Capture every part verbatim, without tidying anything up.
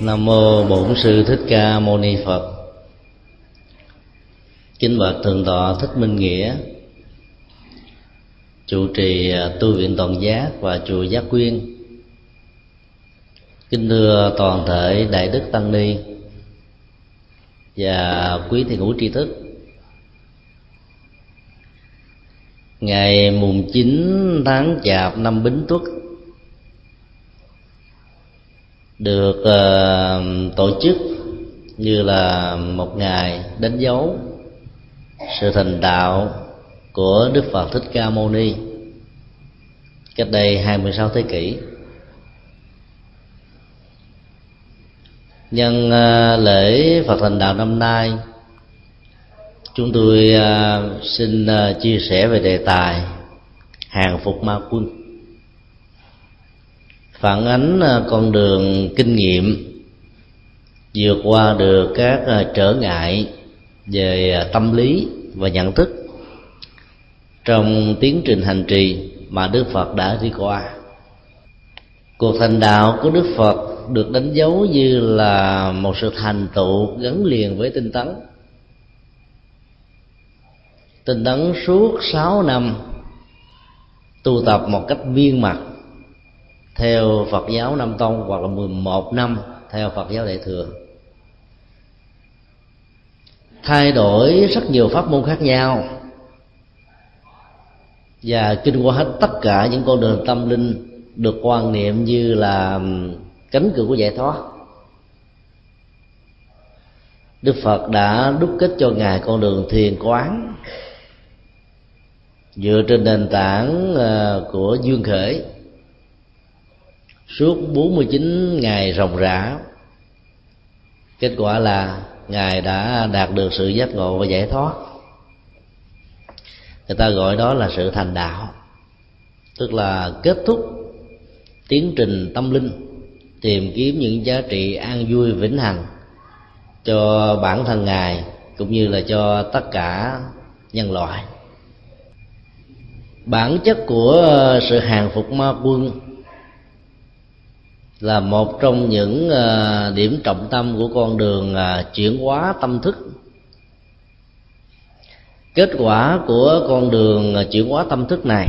Nam mô Bổn Sư Thích Ca Mâu Ni Phật. Kính bạch Thượng tọa Thích Minh Nghĩa, trụ trì Tu viện Toàn Giác và chùa Giác Quyên. Kính thưa toàn thể đại đức tăng ni và quý thiền hữu tri thức. Ngày mùng chín tháng Chạp năm Bính Tuất được uh, tổ chức như là một ngày đánh dấu sự thành đạo của Đức Phật Thích Ca Mâu Ni cách đây hai mươi sáu thế kỷ. Nhân uh, lễ Phật thành đạo năm nay, chúng tôi uh, xin uh, chia sẻ về đề tài Hàng phục ma quân, phản ánh con đường kinh nghiệm vượt qua được các trở ngại về tâm lý và nhận thức trong tiến trình hành trì mà Đức Phật đã đi qua. Cuộc thành đạo của Đức Phật được đánh dấu như là một sự thành tựu gắn liền với tinh tấn tinh tấn suốt sáu năm tu tập một cách miên mật theo Phật giáo Nam Tông, hoặc là mười một năm theo Phật giáo Đại Thừa, thay đổi rất nhiều pháp môn khác nhau và kinh qua hết tất cả những con đường tâm linh được quan niệm như là cánh cửa của giải thoát. Đức Phật đã đúc kết cho ngài con đường thiền quán dựa trên nền tảng của Duyên Khởi. Suốt bốn mươi chín ngày ròng rã, kết quả là ngài đã đạt được sự giác ngộ và giải thoát. Người ta gọi đó là sự thành đạo, tức là kết thúc tiến trình tâm linh, tìm kiếm những giá trị an vui vĩnh hằng cho bản thân ngài cũng như là cho tất cả nhân loại. Bản chất của sự hàng phục ma quân là một trong những điểm trọng tâm của con đường chuyển hóa tâm thức. Kết quả của con đường chuyển hóa tâm thức này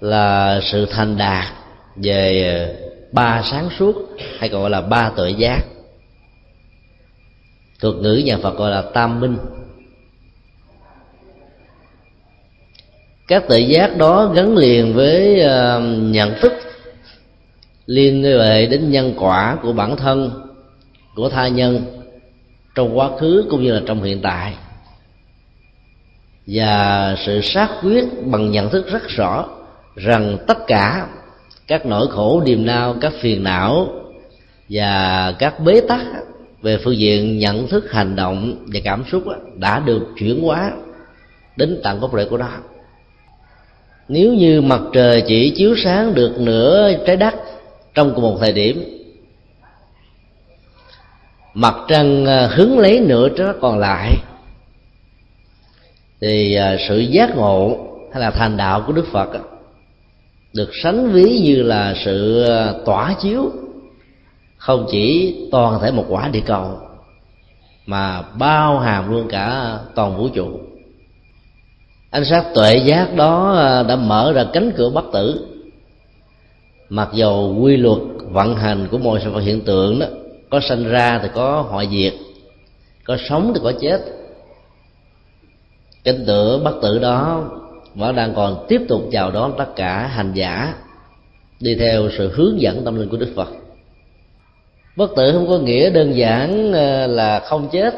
là sự thành đạt về ba sáng suốt, hay còn gọi là ba tuệ giác. Thuật ngữ nhà Phật gọi là tam minh. Các tuệ giác đó gắn liền với nhận thức, liên hệ đến nhân quả của bản thân, của tha nhân trong quá khứ cũng như là trong hiện tại, và sự xác quyết bằng nhận thức rất rõ rằng tất cả các nỗi khổ niềm đau, các phiền não và các bế tắc về phương diện nhận thức, hành động và cảm xúc đã được chuyển hóa đến tận gốc rễ của nó. Nếu như mặt trời chỉ chiếu sáng được nửa trái đất trong cùng một thời điểm, mặt trăng hứng lấy nửa trái đất còn lại, thì sự giác ngộ hay là thành đạo của Đức Phật được sánh ví như là sự tỏa chiếu không chỉ toàn thể một quả địa cầu mà bao hàm luôn cả toàn vũ trụ. Ánh sáng tuệ giác đó đã mở ra cánh cửa bất tử. Mặc dầu quy luật vận hành của mọi sự vật hiện tượng đó, có sanh ra thì có hoại diệt, có sống thì có chết, cánh cửa bất tử đó vẫn đang còn tiếp tục chào đón tất cả hành giả đi theo sự hướng dẫn tâm linh của Đức Phật. Bất tử không có nghĩa đơn giản là không chết,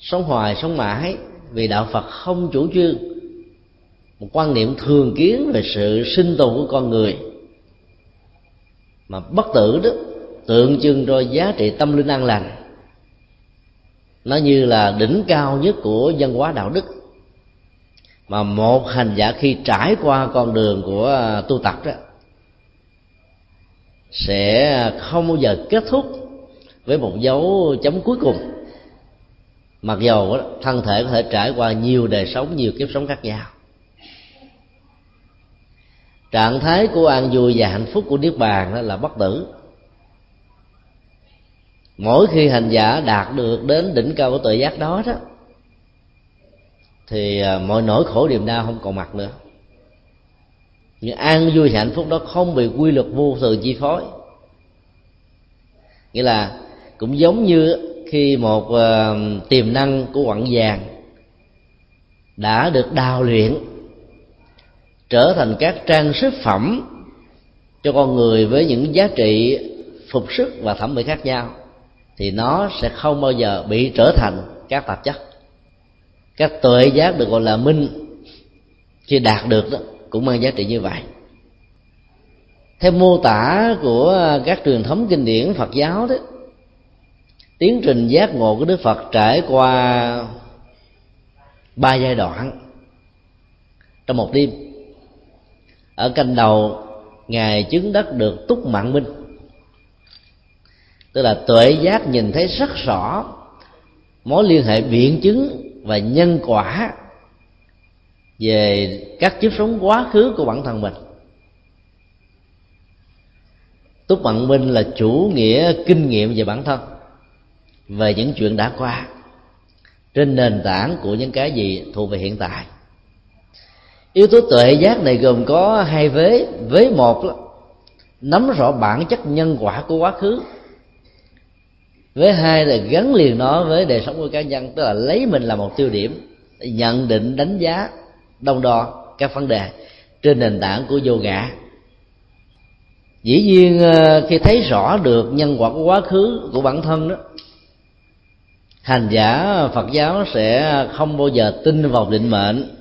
sống hoài sống mãi, vì đạo Phật không chủ trương một quan niệm thường kiến về sự sinh tồn của con người, mà bất tử đó tượng trưng cho giá trị tâm linh an lành. Nó như là đỉnh cao nhất của văn hóa đạo đức, mà một hành giả khi trải qua con đường của tu tập đó sẽ không bao giờ kết thúc với một dấu chấm cuối cùng. Mặc dầu thân thể có thể trải qua nhiều đời sống, nhiều kiếp sống khác nhau, trạng thái của an vui và hạnh phúc của Niết Bàn đó là bất tử. Mỗi khi hành giả đạt được đến đỉnh cao của tự giác đó đó thì mọi nỗi khổ niềm đau không còn mặt nữa. Những an vui hạnh phúc đó không bị quy luật vô thường chi phối. Nghĩa là cũng giống như khi một uh, tiềm năng của quặng vàng đã được đào luyện trở thành các trang sức phẩm cho con người với những giá trị phục sức và thẩm mỹ khác nhau, thì nó sẽ không bao giờ bị trở thành các tạp chất. Các tuệ giác được gọi là minh khi đạt được đó cũng mang giá trị như vậy. Theo mô tả của các truyền thống kinh điển Phật giáo đó, tiến trình giác ngộ của Đức Phật trải qua ba giai đoạn trong một đêm. Ở canh đầu, Ngài chứng đắc được túc mạng minh, tức là tuệ giác nhìn thấy rất rõ mối liên hệ biện chứng và nhân quả về các kiếp sống quá khứ của bản thân mình. Túc mạng minh là chủ nghĩa kinh nghiệm về bản thân, về những chuyện đã qua trên nền tảng của những cái gì thuộc về hiện tại. Yếu tố tuệ giác này gồm có hai vế. Vế một là nắm rõ bản chất nhân quả của quá khứ. Vế hai là gắn liền nó với đời sống của cá nhân, tức là lấy mình làm một tiêu điểm, nhận định, đánh giá, đong đo các vấn đề trên nền tảng của vô ngã. Dĩ nhiên khi thấy rõ được nhân quả của quá khứ của bản thân đó, hành giả Phật giáo sẽ không bao giờ tin vào định mệnh,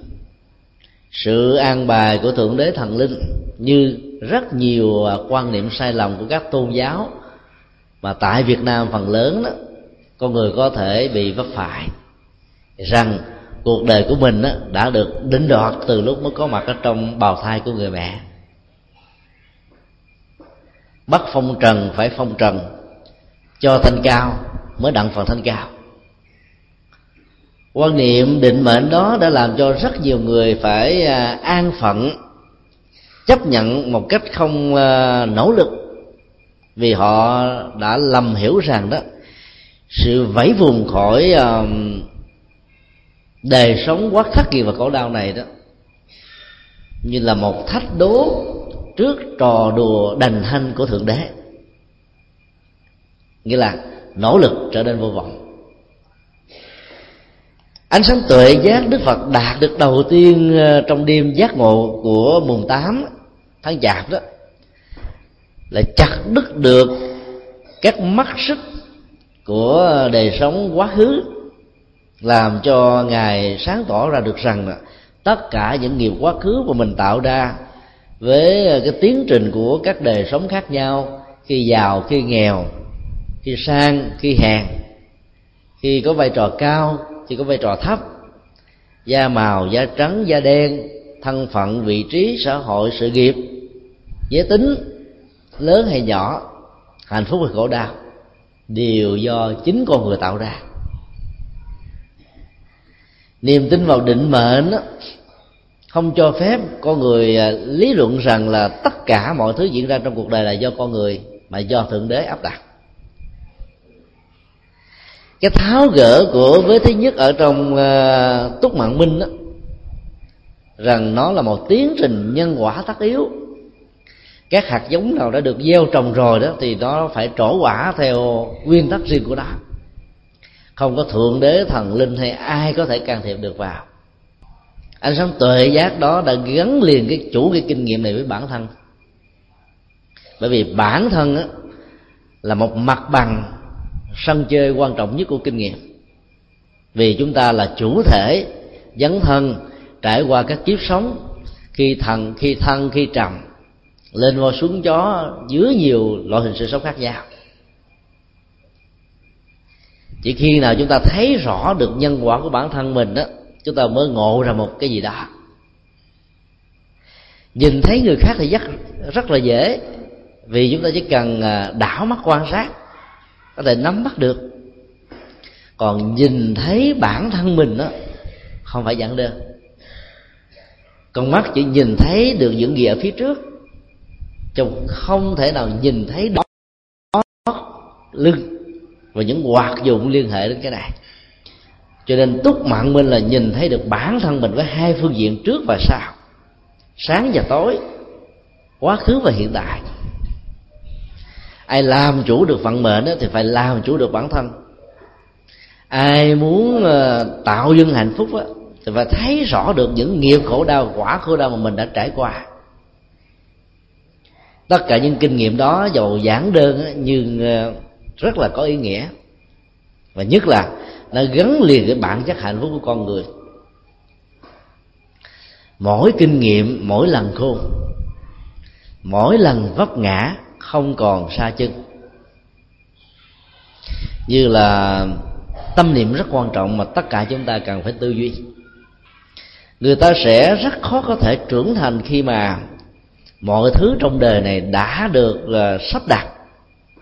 sự an bài của Thượng Đế Thần Linh như rất nhiều quan niệm sai lầm của các tôn giáo mà tại Việt Nam phần lớn đó con người có thể bị vấp phải, rằng cuộc đời của mình đã được định đoạt từ lúc mới có mặt ở trong bào thai của người mẹ. Bắt phong trần phải phong trần, cho thanh cao mới đặng phần thanh cao. Quan niệm định mệnh đó đã làm cho rất nhiều người phải an phận, chấp nhận một cách không nỗ lực, vì họ đã lầm hiểu rằng đó sự vẫy vùng khỏi đời sống quá khắc nghiệt và khổ đau này đó như là một thách đố trước trò đùa đành hanh của Thượng Đế, nghĩa là nỗ lực trở nên vô vọng. Ánh sáng tuệ giác Đức Phật đạt được đầu tiên trong đêm giác ngộ của mùng tám tháng Chạp đó là chặt đứt được các mắt xích của đời sống quá khứ, làm cho Ngài sáng tỏ ra được rằng là tất cả những nghiệp quá khứ mà mình tạo ra với cái tiến trình của các đời sống khác nhau, khi giàu, khi nghèo, khi sang, khi hèn, khi có vai trò cao, khi có vai trò thấp, da màu, da trắng, da đen, thân phận, vị trí, xã hội, sự nghiệp, giới tính, lớn hay nhỏ, hạnh phúc hay khổ đau, đều do chính con người tạo ra. Niềm tin vào định mệnh không cho phép con người lý luận rằng là tất cả mọi thứ diễn ra trong cuộc đời là do con người, mà do Thượng Đế áp đặt. Cái tháo gỡ của vế thứ nhất ở trong uh, túc mạng minh đó, rằng nó là một tiến trình nhân quả tất yếu. Các hạt giống nào đã được gieo trồng rồi đó thì nó phải trổ quả theo nguyên tắc riêng của nó, không có Thượng Đế Thần Linh hay ai có thể can thiệp được vào. Ánh sáng tuệ giác đó đã gắn liền cái chủ cái kinh nghiệm này với bản thân, bởi vì bản thân đó là một mặt bằng sân chơi quan trọng nhất của kinh nghiệm, vì chúng ta là chủ thể dấn thân trải qua các kiếp sống, khi thần khi thân khi trầm, lên voi xuống chó, dưới nhiều loại hình sự sống khác nhau. Chỉ khi nào chúng ta thấy rõ được nhân quả của bản thân mình đó, chúng ta mới ngộ ra một cái gì đó. Nhìn thấy người khác thì rất, rất là dễ, vì chúng ta chỉ cần đảo mắt quan sát có thể nắm bắt được. Còn nhìn thấy bản thân mình đó không phải giản đơn. Con mắt chỉ nhìn thấy được những gì ở phía trước, chứ không thể nào nhìn thấy đó lưng, và những hoạt dụng liên hệ đến cái này. Cho nên túc mạng minh là nhìn thấy được bản thân mình với hai phương diện trước và sau, sáng và tối, quá khứ và hiện tại. Ai làm chủ được vận mệnh thì phải làm chủ được bản thân. Ai muốn tạo dựng hạnh phúc thì phải thấy rõ được những nghiệp khổ đau, quả khổ đau mà mình đã trải qua. Tất cả những kinh nghiệm đó dầu giản đơn nhưng rất là có ý nghĩa, và nhất là nó gắn liền với bản chất hạnh phúc của con người. Mỗi kinh nghiệm, mỗi lần khôn, mỗi lần vấp ngã không còn sa chân. Như là tâm niệm rất quan trọng mà tất cả chúng ta cần phải tư duy. Người ta sẽ rất khó có thể trưởng thành khi mà mọi thứ trong đời này đã được sắp đặt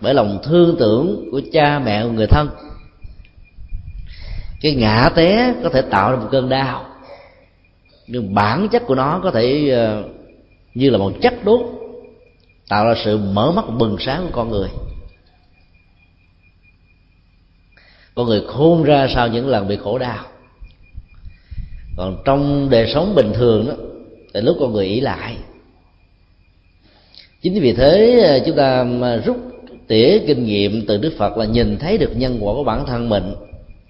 bởi lòng thương tưởng của cha mẹ, người thân. Cái ngã té có thể tạo ra một cơn đau, nhưng bản chất của nó có thể như là một chất đốt, tạo ra sự mở mắt bừng sáng của con người. Con người khôn ra sau những lần bị khổ đau. Còn trong đời sống bình thường đó, từ lúc con người ỷ lại. Chính vì thế chúng ta rút tỉa kinh nghiệm từ Đức Phật là nhìn thấy được nhân quả của bản thân mình.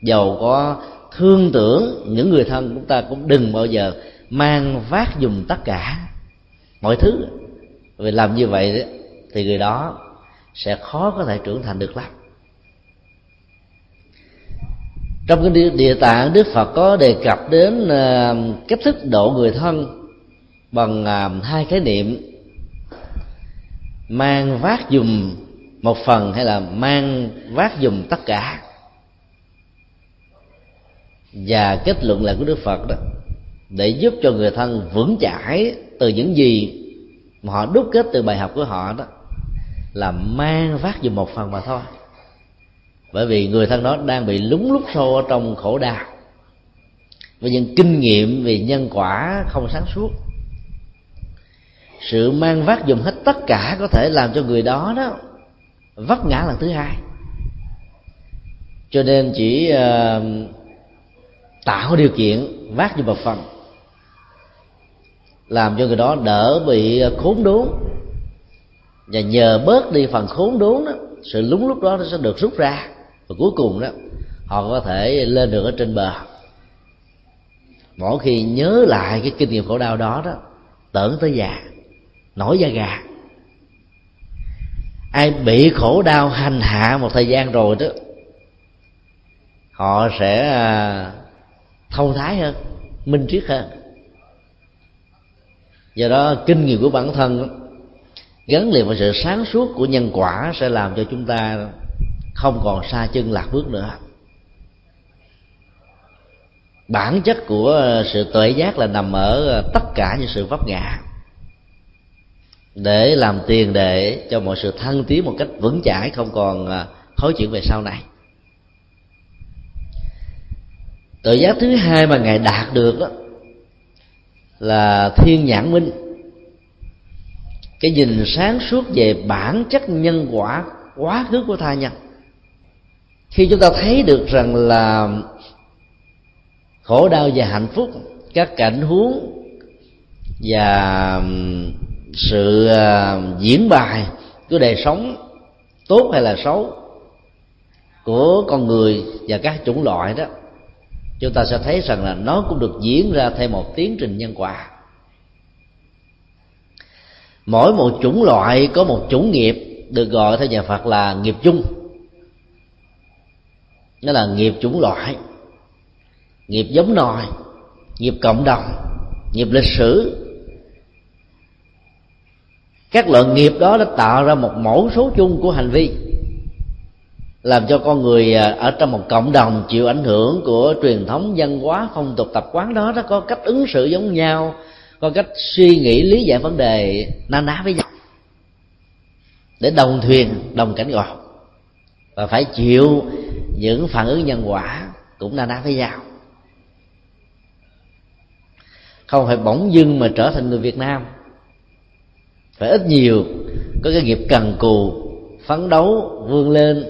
Dầu có thương tưởng những người thân, chúng ta cũng đừng bao giờ mang vác dùng tất cả mọi thứ. Vì làm như vậy thì người đó sẽ khó có thể trưởng thành được lắm. Trong cái Địa Tạng, Đức Phật có đề cập đến cách thức độ người thân bằng hai khái niệm: mang vác dùm một phần hay là mang vác dùm tất cả. Và kết luận lại của Đức Phật đó, để giúp cho người thân vững chãi từ những gì mà họ đúc kết từ bài học của họ đó, là mang vác dùm một phần mà thôi. Bởi vì người thân đó đang bị lúng lút sâu ở trong khổ đau với những kinh nghiệm về nhân quả không sáng suốt. Sự mang vác dùm hết tất cả có thể làm cho người đó đó vấp ngã lần thứ hai. Cho nên chỉ uh, tạo điều kiện vác dùm một phần, làm cho người đó đỡ bị khốn đốn, và nhờ bớt đi phần khốn đốn đó, sự lúng lúc đó nó sẽ được rút ra, và cuối cùng đó họ có thể lên được ở trên bờ. Mỗi khi nhớ lại cái kinh nghiệm khổ đau đó đó, tưởng tới già, nổi da gà. Ai bị khổ đau hành hạ một thời gian rồi đó, họ sẽ thông thái hơn, minh triết hơn. Do đó kinh nghiệm của bản thân gắn liền với sự sáng suốt của nhân quả sẽ làm cho chúng ta không còn sa chân lạc bước nữa. Bản chất của sự tuệ giác là nằm ở tất cả những sự vấp ngã, để làm tiền để cho mọi sự thăng tiến một cách vững chãi, không còn khó chuyện về sau này. Tuệ giác thứ hai mà Ngài đạt được đó là thiên nhãn minh, cái nhìn sáng suốt về bản chất nhân quả quá khứ của tha nhân. Khi chúng ta thấy được rằng là khổ đau và hạnh phúc, các cảnh huống và sự diễn bài của đời sống tốt hay là xấu của con người và các chủng loại đó, chúng ta sẽ thấy rằng là nó cũng được diễn ra theo một tiến trình nhân quả. Mỗi một chủng loại có một chủng nghiệp được gọi theo nhà Phật là nghiệp chung. Đó là nghiệp chủng loại, nghiệp giống nòi, nghiệp cộng đồng, nghiệp lịch sử. Các loại nghiệp đó đã tạo ra một mẫu số chung của hành vi, làm cho con người ở trong một cộng đồng chịu ảnh hưởng của truyền thống văn hóa, phong tục tập quán đó, nó có cách ứng xử giống nhau, có cách suy nghĩ lý giải vấn đề na ná với nhau, để đồng thuyền đồng cảnh ngọt, và phải chịu những phản ứng nhân quả cũng na ná với nhau. Không phải bỗng dưng mà trở thành người Việt Nam, phải ít nhiều có cái nghiệp cần cù phấn đấu vươn lên,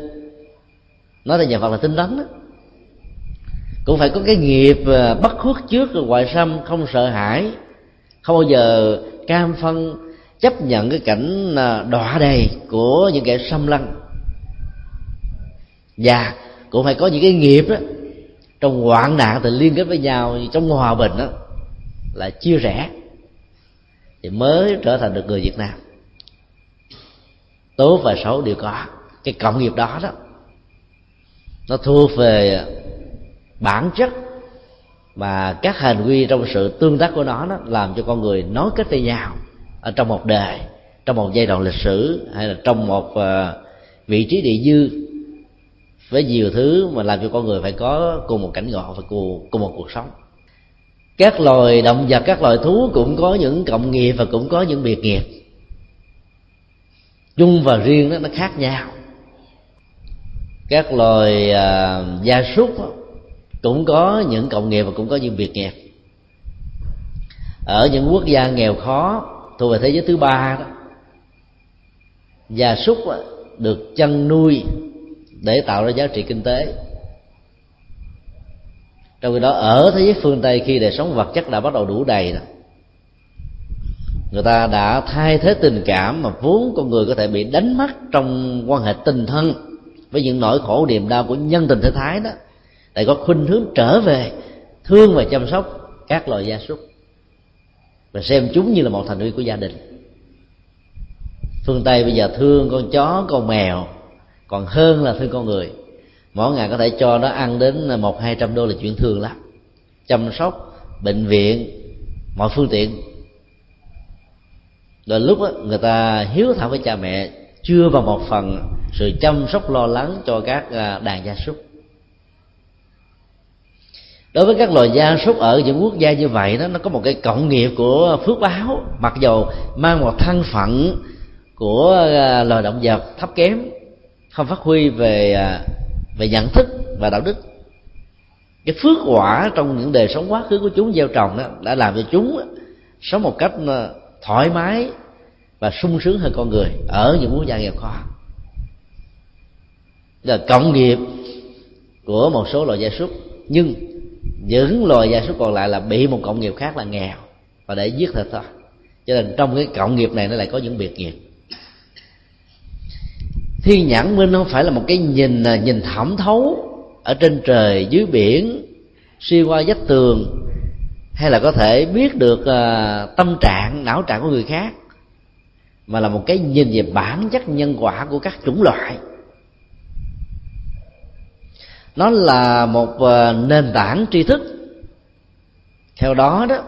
Nói là nhà Phật là tính đánh đó. Cũng phải có cái nghiệp bất khuất trước ngoại xâm, không sợ hãi, không bao giờ cam phân chấp nhận cái cảnh đọa đầy của những kẻ xâm lăng. Và cũng phải có những cái nghiệp đó, trong hoạn nạn thì liên kết với nhau, trong hòa bình đó là chia rẽ, thì mới trở thành được người Việt Nam. Tốt và xấu đều có, cái cộng nghiệp đó đó nó thuộc về bản chất, và các hành vi trong sự tương tác của nó, nó làm cho con người nối kết với nhau ở trong một đời, trong một giai đoạn lịch sử, hay là trong một vị trí địa dư, với nhiều thứ mà làm cho con người phải có cùng một cảnh ngộ và cùng, cùng một cuộc sống. Các loài động vật, các loài thú cũng có những cộng nghiệp và cũng có những biệt nghiệp. Chung và riêng đó, nó khác nhau. Các loài uh, gia súc đó, cũng có những cộng nghiệp và cũng có những biệt nghiệp. Ở những quốc gia nghèo khó thuộc về thế giới thứ ba đó, gia súc đó, được chăn nuôi để tạo ra giá trị kinh tế. Trong khi đó ở thế giới phương Tây, khi đời sống vật chất đã bắt đầu đủ đầy đó, người ta đã thay thế tình cảm mà vốn con người có thể bị đánh mất trong quan hệ tình thân với những nỗi khổ niềm đau của nhân tình thế thái đó, lại có khuynh hướng trở về thương và chăm sóc các loài gia súc và xem chúng như là một thành viên của gia đình. Phương Tây bây giờ thương con chó, con mèo còn hơn là thương con người. Mỗi ngày có thể cho nó ăn đến một hai trăm đô là chuyện thường lắm. Chăm sóc, bệnh viện, mọi phương tiện. Rồi lúc đó, người ta hiếu thảo với cha mẹ chưa vào một phần sự chăm sóc lo lắng cho các đàn gia súc. Đối với các loài gia súc ở những quốc gia như vậy đó, nó có một cái cộng nghiệp của phước báo, mặc dù mang một thân phận của loài động vật thấp kém, không phát huy về về nhận thức và đạo đức. Cái phước quả trong những đời sống quá khứ của chúng gieo trồng đó, đã làm cho chúng sống một cách thoải mái và sung sướng hơn con người ở những quốc gia nghèo khó. Đó là cộng nghiệp của một số loài gia súc, nhưng những loài gia súc còn lại là bị một cộng nghiệp khác là nghèo và để giết thịt thôi. Cho nên trong cái cộng nghiệp này nó lại có những biệt nghiệp. Thiên nhãn minh không phải là một cái nhìn nhìn thẩm thấu ở trên trời dưới biển, xuyên qua vách tường, hay là có thể biết được uh, tâm trạng não trạng của người khác, mà là một cái nhìn về bản chất nhân quả của các chủng loại. Nó là một uh, nền tảng tri thức. Theo đó đó,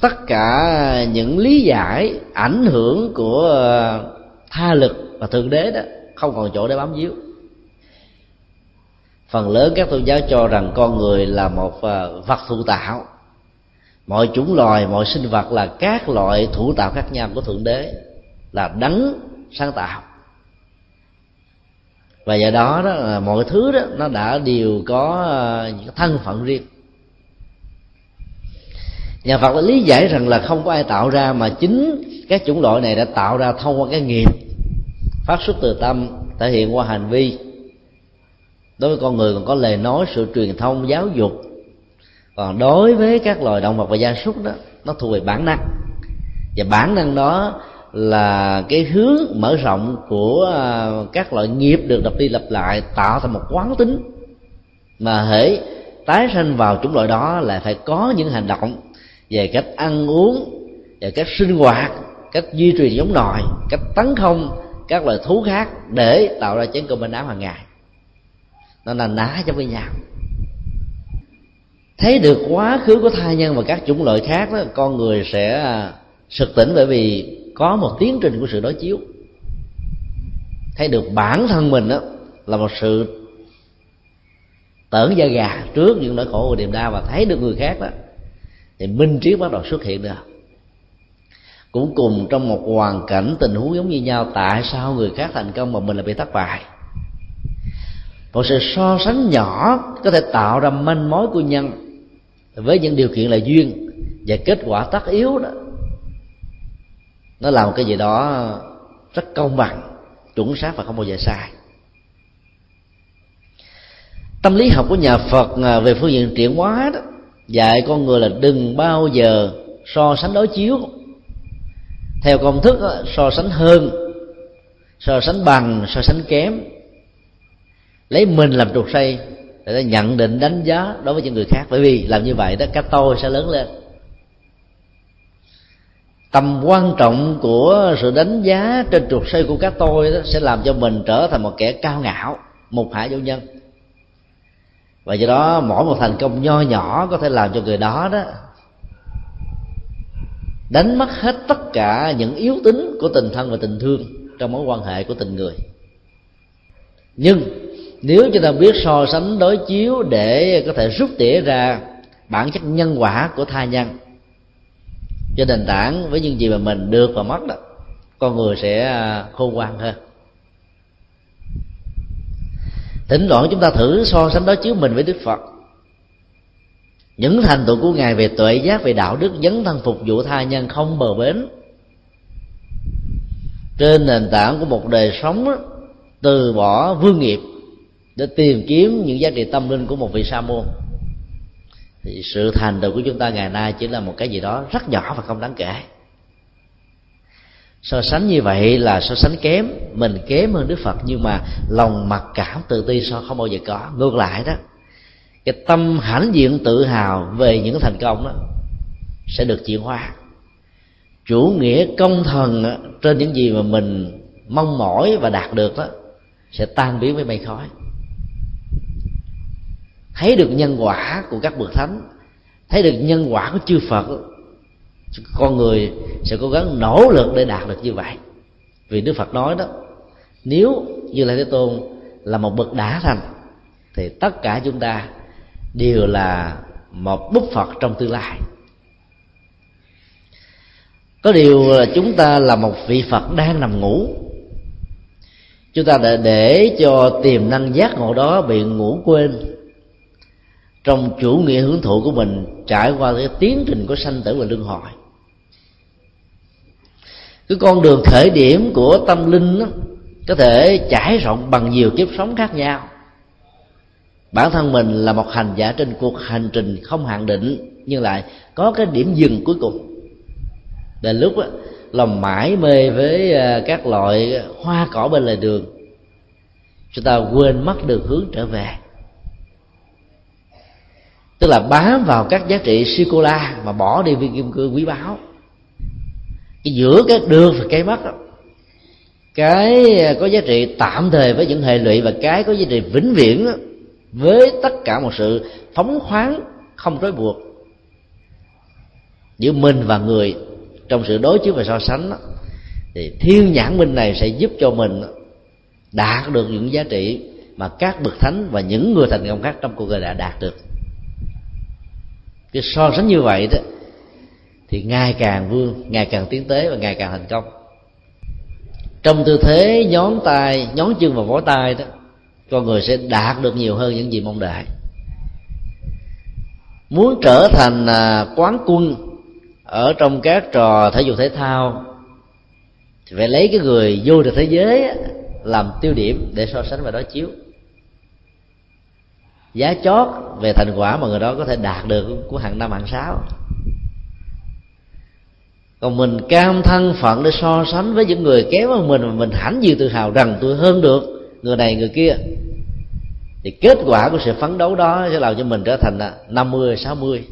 tất cả những lý giải ảnh hưởng của uh, tha lực và thượng đế đó không còn chỗ để bám víu. Phần lớn các tôn giáo cho rằng con người là một vật thụ tạo, mọi chủng loài, mọi sinh vật là các loại thụ tạo khác nhau của thượng đế, là đấng sáng tạo. Và do đó, đó mọi thứ đó nó đã đều có những thân phận riêng. Nhà Phật đã lý giải rằng là không có ai tạo ra, mà chính các chủng loại này đã tạo ra thông qua cái nghiệp phát xuất từ tâm, thể hiện qua hành vi. Đối với con người còn có lời nói, sự truyền thông, giáo dục. Còn đối với các loài động vật và gia súc đó, nó thuộc về bản năng, và bản năng đó là cái hướng mở rộng của các loại nghiệp được lặp đi lặp lại, tạo thành một quán tính mà hễ tái sanh vào chủng loại đó là phải có những hành động về cách ăn uống, về cách sinh hoạt, cách duy trì giống nòi, cách tấn công các loài thú khác để tạo ra chén cơm manh áo hàng ngày. Nó là ná trong với nhau. Thấy được quá khứ của thai nhân và các chủng loại khác đó, con người sẽ sực tỉnh, bởi vì có một tiến trình của sự đối chiếu. Thấy được bản thân mình đó, là một sự tởn da gà trước những nỗi khổ và niềm đau, và thấy được người khác đó thì minh triết bắt đầu xuất hiện được. Cũng cùng trong một hoàn cảnh tình huống giống như nhau, tại sao người khác thành công mà mình lại bị thất bại? Một sự so sánh nhỏ có thể tạo ra manh mối của nhân với những điều kiện là duyên, và kết quả tất yếu đó nó là một cái gì đó rất công bằng, chuẩn xác và không bao giờ sai. Tâm lý học của nhà Phật về phương diện chuyển hóa đó, dạy con người là đừng bao giờ so sánh đối chiếu. Theo công thức đó, so sánh hơn, so sánh bằng, so sánh kém, lấy mình làm trục xây để nhận định đánh giá đối với những người khác. Bởi vì làm như vậy đó, cái tôi sẽ lớn lên. Tầm quan trọng của sự đánh giá trên trục xây của cái tôi đó sẽ làm cho mình trở thành một kẻ cao ngạo, một hạ vô nhân. Và do đó mỗi một thành công nho nhỏ có thể làm cho người đó đó đánh mất hết tất cả những yếu tính của tình thân và tình thương trong mối quan hệ của tình người. Nhưng nếu chúng ta biết so sánh đối chiếu để có thể rút tỉa ra bản chất nhân quả của tha nhân trên nền tảng với những gì mà mình được và mất đó, con người sẽ khôn ngoan hơn. Thỉnh thoảng chúng ta thử so sánh đối chiếu mình với Đức Phật. Những thành tựu của Ngài về tuệ giác, về đạo đức, dấn thân phục vụ tha nhân không bờ bến, trên nền tảng của một đời sống đó, từ bỏ vương nghiệp để tìm kiếm những giá trị tâm linh của một vị sa môn, thì sự thành tựu của chúng ta ngày nay chỉ là một cái gì đó rất nhỏ và không đáng kể. So sánh như vậy là so sánh kém, mình kém hơn Đức Phật, nhưng mà lòng mặc cảm tự ti so không bao giờ có. Ngược lại đó, cái tâm hãnh diện tự hào về những thành công đó sẽ được chuyển hóa. Chủ nghĩa công thần đó, trên những gì mà mình mong mỏi và đạt được đó sẽ tan biến với mây khói. Thấy được nhân quả của các bậc thánh, thấy được nhân quả của chư Phật, con người sẽ cố gắng nỗ lực để đạt được như vậy. Vì Đức Phật nói đó, nếu Như Lai Thế Tôn là một bậc đã thành thì tất cả chúng ta đều là một bức Phật trong tương lai. Có điều là chúng ta là một vị Phật đang nằm ngủ. Chúng ta đã để cho tiềm năng giác ngộ đó bị ngủ quên trong chủ nghĩa hưởng thụ của mình, trải qua cái tiến trình của sanh tử và luân hồi. Cái con đường khởi điểm của tâm linh đó, có thể trải rộng bằng nhiều kiếp sống khác nhau. Bản thân mình là một hành giả trên cuộc hành trình không hạn định, nhưng lại có cái điểm dừng cuối cùng. Đến lúc đó, lòng mãi mê với các loại hoa cỏ bên lề đường, chúng ta quên mất được hướng trở về, tức là bám vào các giá trị sô cô la mà bỏ đi viên kim cương quý báu. Cái giữa cái được và cái mất, cái có giá trị tạm thời với những hệ lụy, và cái có giá trị vĩnh viễn với tất cả một sự phóng khoáng không trói buộc giữa mình và người. Trong sự đối chiếu và so sánh thì thiên nhãn minh này sẽ giúp cho mình đạt được những giá trị mà các bậc thánh và những người thành công khác trong cuộc đời đã đạt được. Cái so sánh như vậy đó thì ngày càng vươn, ngày càng tiến tới và ngày càng thành công. Trong tư thế nhón tay, nhón chân và vỗ tay đó, con người sẽ đạt được nhiều hơn những gì mong đợi. Muốn trở thành quán quân ở trong các trò thể dục thể thao thì phải lấy cái người vô địch thế giới làm tiêu điểm để so sánh và đối chiếu. Giá chót về thành quả mà người đó có thể đạt được của hàng năm hàng sáu. Còn mình cam thân phận để so sánh với những người kém hơn mình, mà mình hãnh diện tự hào rằng tôi hơn được người này người kia, thì kết quả của sự phấn đấu đó sẽ làm cho mình trở thành năm mươi sáu mươi.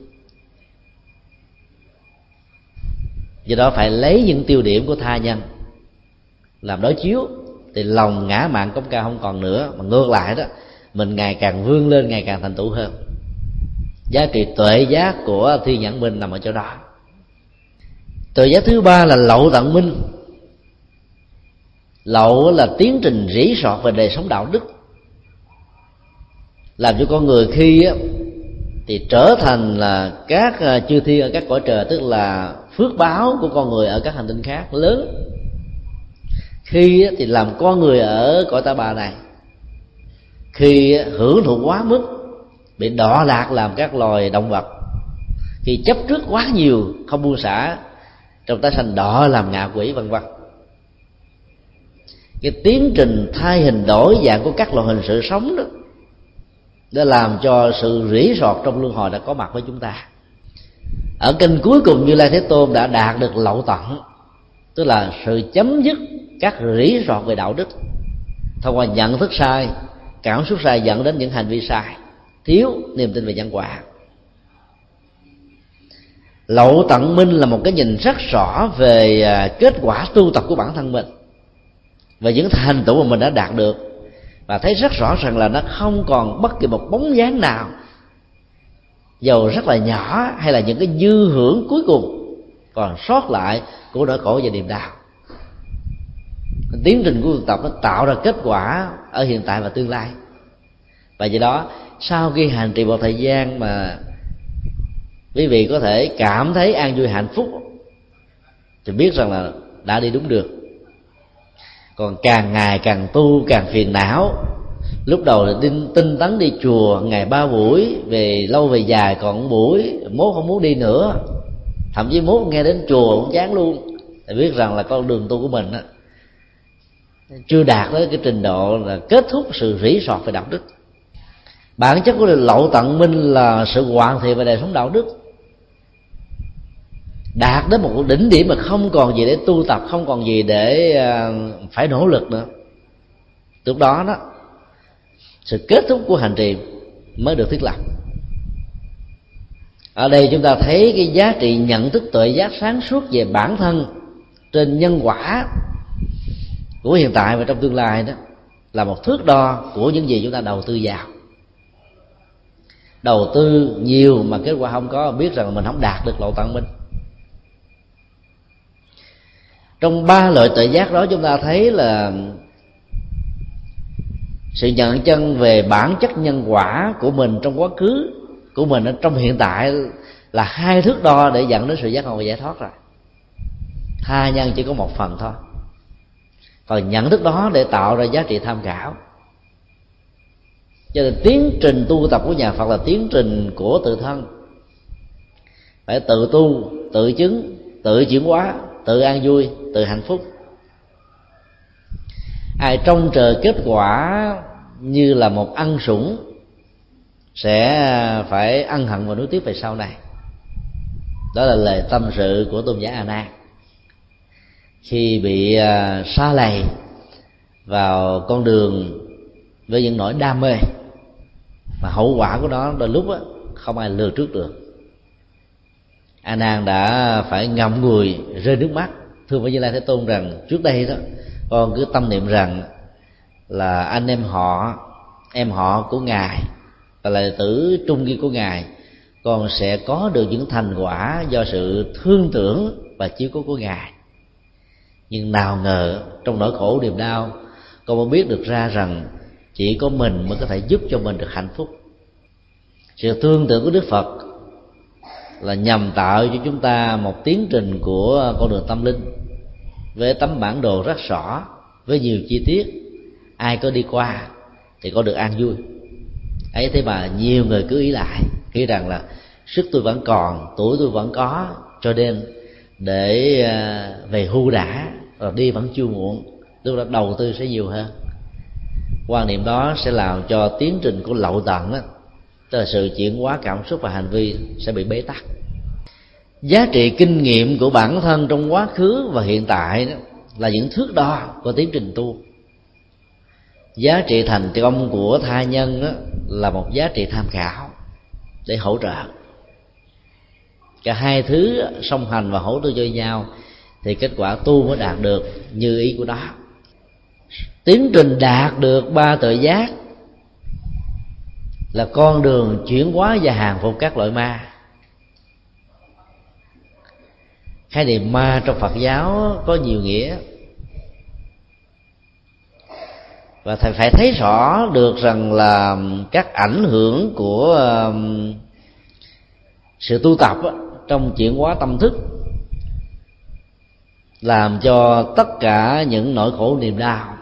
Do đó phải lấy những tiêu điểm của tha nhân làm đối chiếu, thì lòng ngã mạn cống cao không còn nữa, mà ngược lại đó, mình ngày càng vươn lên, ngày càng thành tựu hơn. Giá trị tuệ giác của thiên nhãn minh nằm ở chỗ đó. Tuệ giác thứ ba là lậu tận minh. Lậu là tiến trình rỉ sọt về đời sống đạo đức, làm cho con người khi á, thì trở thành là các chư thiên ở các cõi trời, tức là phước báo của con người ở các hành tinh khác lớn, khi á, thì làm con người ở cõi ta bà này, khi hưởng thụ quá mức bị đọa lạc làm các loài động vật, khi chấp trước quá nhiều không buông xả trong tái sanh đọa làm ngạ quỷ, vân vân. Cái tiến trình thay hình đổi dạng của các loại hình sự sống đó để làm cho sự rỉ sọt trong luân hồi đã có mặt với chúng ta. Ở kênh cuối cùng, Như Lai Thế Tôn đã đạt được lậu tận, tức là sự chấm dứt các rỉ sọt về đạo đức thông qua nhận thức sai, cảm xúc sai dẫn đến những hành vi sai, thiếu niềm tin về nhân quả. Lậu tận minh là một cái nhìn rất rõ về kết quả tu tập của bản thân mình và những thành tựu mà mình đã đạt được, và thấy rất rõ ràng là nó không còn bất kỳ một bóng dáng nào, dầu rất là nhỏ hay là những cái dư hưởng cuối cùng còn sót lại của nỗi khổ và niềm đau. Tiến trình của tu tập nó tạo ra kết quả ở hiện tại và tương lai. Và do đó, sau khi hành trì một thời gian mà quý vị có thể cảm thấy an vui hạnh phúc thì biết rằng là đã đi đúng đường. Còn càng ngày càng tu càng phiền não. Lúc đầu là đi, tinh tấn đi chùa ngày ba buổi, về lâu về dài còn buổi, mốt không muốn đi nữa, thậm chí mốt nghe đến chùa cũng chán luôn. Thì biết rằng là con đường tu của mình á, chưa đạt tới cái trình độ là kết thúc sự rỉ sọt về đạo đức. Bản chất của lậu tận minh là sự hoàn thiện về đời sống đạo đức, đạt đến một đỉnh điểm mà không còn gì để tu tập, không còn gì để phải nỗ lực nữa. Lúc đó đó, sự kết thúc của hành trì mới được thiết lập. Ở đây chúng ta thấy cái giá trị nhận thức tuệ giác sáng suốt về bản thân trên nhân quả của hiện tại và trong tương lai đó là một thước đo của những gì chúng ta đầu tư vào. Đầu tư nhiều mà kết quả không có, biết rằng mình không đạt được lậu tận minh. Trong ba loại tuệ giác đó, chúng ta thấy là sự nhận chân về bản chất nhân quả của mình trong quá khứ, của mình ở trong hiện tại là hai thước đo để dẫn đến sự giác ngộ và giải thoát rồi. Tha nhân chỉ có một phần thôi, còn nhận thức đó để tạo ra giá trị tham khảo. Cho nên tiến trình tu tập của nhà Phật là tiến trình của tự thân, phải tự tu, tự chứng, tự chuyển hóa, tự an vui, tự hạnh phúc. Ai trông chờ kết quả như là một ăn sủng sẽ phải ăn hận và nuối tiếc về sau này. Đó là lời tâm sự của tôn giả A Nan khi bị sa lầy vào con đường với những nỗi đam mê mà hậu quả của nó đôi lúc không ai lường trước được. A Nan đã phải ngậm ngùi rơi nước mắt, thưa với Như Lai Thế Tôn rằng trước đây đó con cứ tâm niệm rằng là anh em họ, em họ của ngài và là đệ tử trung kiên của ngài, con sẽ có được những thành quả do sự thương tưởng và chiếu cố của ngài. Nhưng nào ngờ trong nỗi khổ niềm đau, con mới biết được ra rằng chỉ có mình mới có thể giúp cho mình được hạnh phúc. Sự thương tưởng của Đức Phật là nhằm tạo cho chúng ta một tiến trình của con đường tâm linh với tấm bản đồ rất rõ, với nhiều chi tiết. Ai có đi qua thì có được an vui. Ấy thế mà nhiều người cứ ý lại, nghĩ rằng là sức tôi vẫn còn, tuổi tôi vẫn có, cho nên để về hưu đã rồi đi vẫn chưa muộn, lúc đó đầu tư sẽ nhiều hơn. Quan niệm đó sẽ làm cho tiến trình của lậu tận, tức là sự chuyển hóa cảm xúc và hành vi, sẽ bị bế tắc. Giá trị kinh nghiệm của bản thân trong quá khứ và hiện tại đó là những thước đo của tiến trình tu. Giá trị thành công của tha nhân đó là một giá trị tham khảo để hỗ trợ. Cả hai thứ song hành và hỗ trợ cho nhau thì kết quả tu mới đạt được như ý của nó. Tiến trình đạt được ba tuệ giác là con đường chuyển hóa và hàng phục các loại ma. Khái niệm ma trong Phật giáo có nhiều nghĩa, và thầy phải thấy rõ được rằng là các ảnh hưởng của sự tu tập trong chuyển hóa tâm thức làm cho tất cả những nỗi khổ niềm đau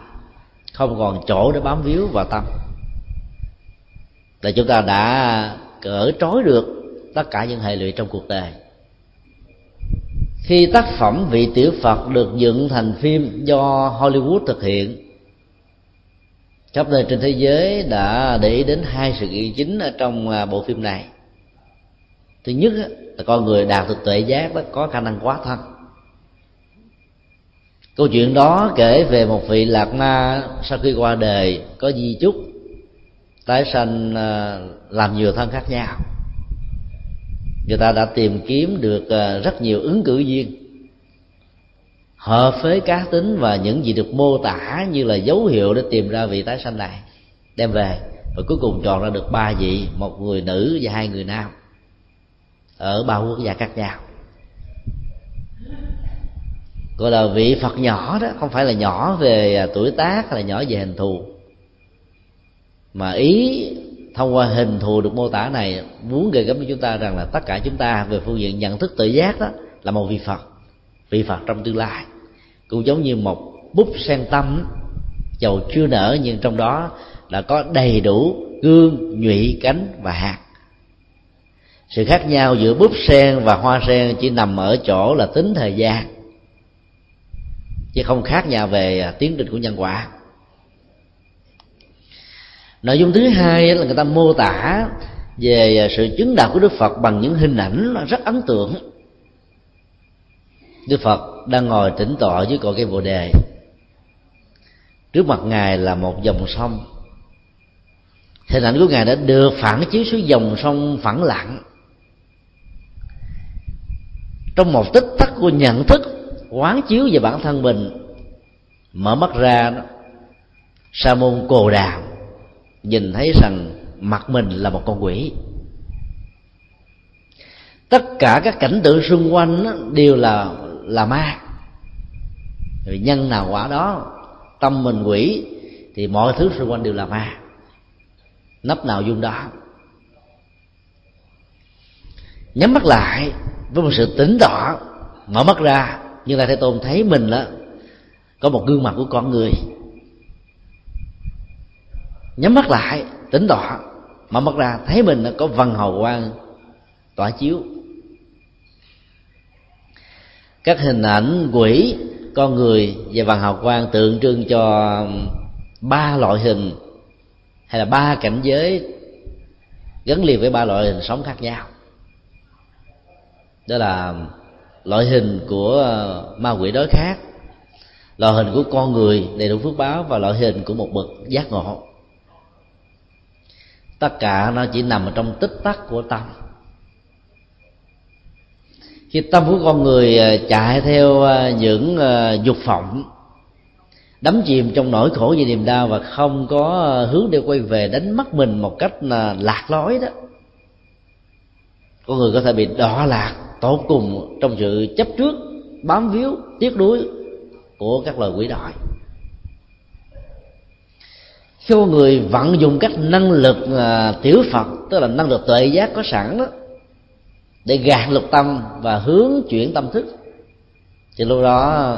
không còn chỗ để bám víu vào tâm, là chúng ta đã cỡ trói được tất cả những hệ lụy trong cuộc đời. Khi tác phẩm Vị Tiểu Phật được dựng thành phim do Hollywood thực hiện khắp nơi trên thế giới đã để ý đến hai sự kiện chính ở trong bộ phim này. Thứ nhất là con người đạt được tuệ giác đó có khả năng quá thân. Câu chuyện đó kể về một vị lạc ma sau khi qua đời có di chúc tái sanh làm nhiều thân khác nhau. Người ta đã tìm kiếm được rất nhiều ứng cử viên hợp với cá tính và những gì được mô tả như là dấu hiệu để tìm ra vị tái sanh này, đem về và cuối cùng chọn ra được ba vị, một người nữ và hai người nam, ở ba quốc gia khác nhau. Gọi là vị Phật nhỏ đó, không phải là nhỏ về tuổi tác hay là nhỏ về hình thù, mà ý thông qua hình thù được mô tả này muốn gợi gắm cho chúng ta rằng là tất cả chúng ta về phương diện nhận thức tự giác đó là một vị Phật, vị Phật trong tương lai. Cũng giống như một búp sen tâm dầu chưa nở nhưng trong đó đã có đầy đủ gương, nhụy, cánh và hạt. Sự khác nhau giữa búp sen và hoa sen chỉ nằm ở chỗ là tính thời gian, chứ không khác nhau về tiến trình của nhân quả. Nội dung thứ hai là người ta mô tả về sự chứng đạo của Đức Phật bằng những hình ảnh rất ấn tượng. Đức Phật đang ngồi tĩnh tọa dưới cội cây Bồ Đề. Trước mặt Ngài là một dòng sông. Hình ảnh của Ngài đã được phản chiếu xuống dòng sông phẳng lặng. Trong một tích tắc của nhận thức, quán chiếu về bản thân mình, mở mắt ra, Sa môn Cồ Đàm nhìn thấy rằng mặt mình là một con quỷ. Tất cả các cảnh tượng xung quanh đều là là ma. Vì nhân nào quả đó, tâm mình quỷ thì mọi thứ xung quanh đều là ma, nấp nào dung đó. Nhắm mắt lại với một sự tỉnh tọa, mở mắt ra, Như Lai Thế Tôn thấy mình đó có một gương mặt của con người. Nhắm mắt lại, tỉnh tọa, mở mắt ra thấy mình có văn hầu quang tỏa chiếu. Các hình ảnh quỷ, con người và văn hầu quang tượng trưng cho ba loại hình hay là ba cảnh giới gắn liền với ba loại hình sống khác nhau. Đó là loại hình của ma quỷ đói khát, loại hình của con người đầy đủ phước báo và loại hình của một bậc giác ngộ. Tất cả nó chỉ nằm ở trong tích tắc của tâm. Khi tâm của con người chạy theo những dục vọng, đắm chìm trong nỗi khổ và niềm đau và không có hướng để quay về, đánh mất mình một cách lạc lối đó, con người có thể bị đọa lạc tột cùng trong sự chấp trước, bám víu, tiếc nuối của các loài quỷ đói. Khi con người vận dụng các năng lực tiểu Phật, tức là năng lực tuệ giác có sẵn đó, để gạt lục tâm và hướng chuyển tâm thức, thì lúc đó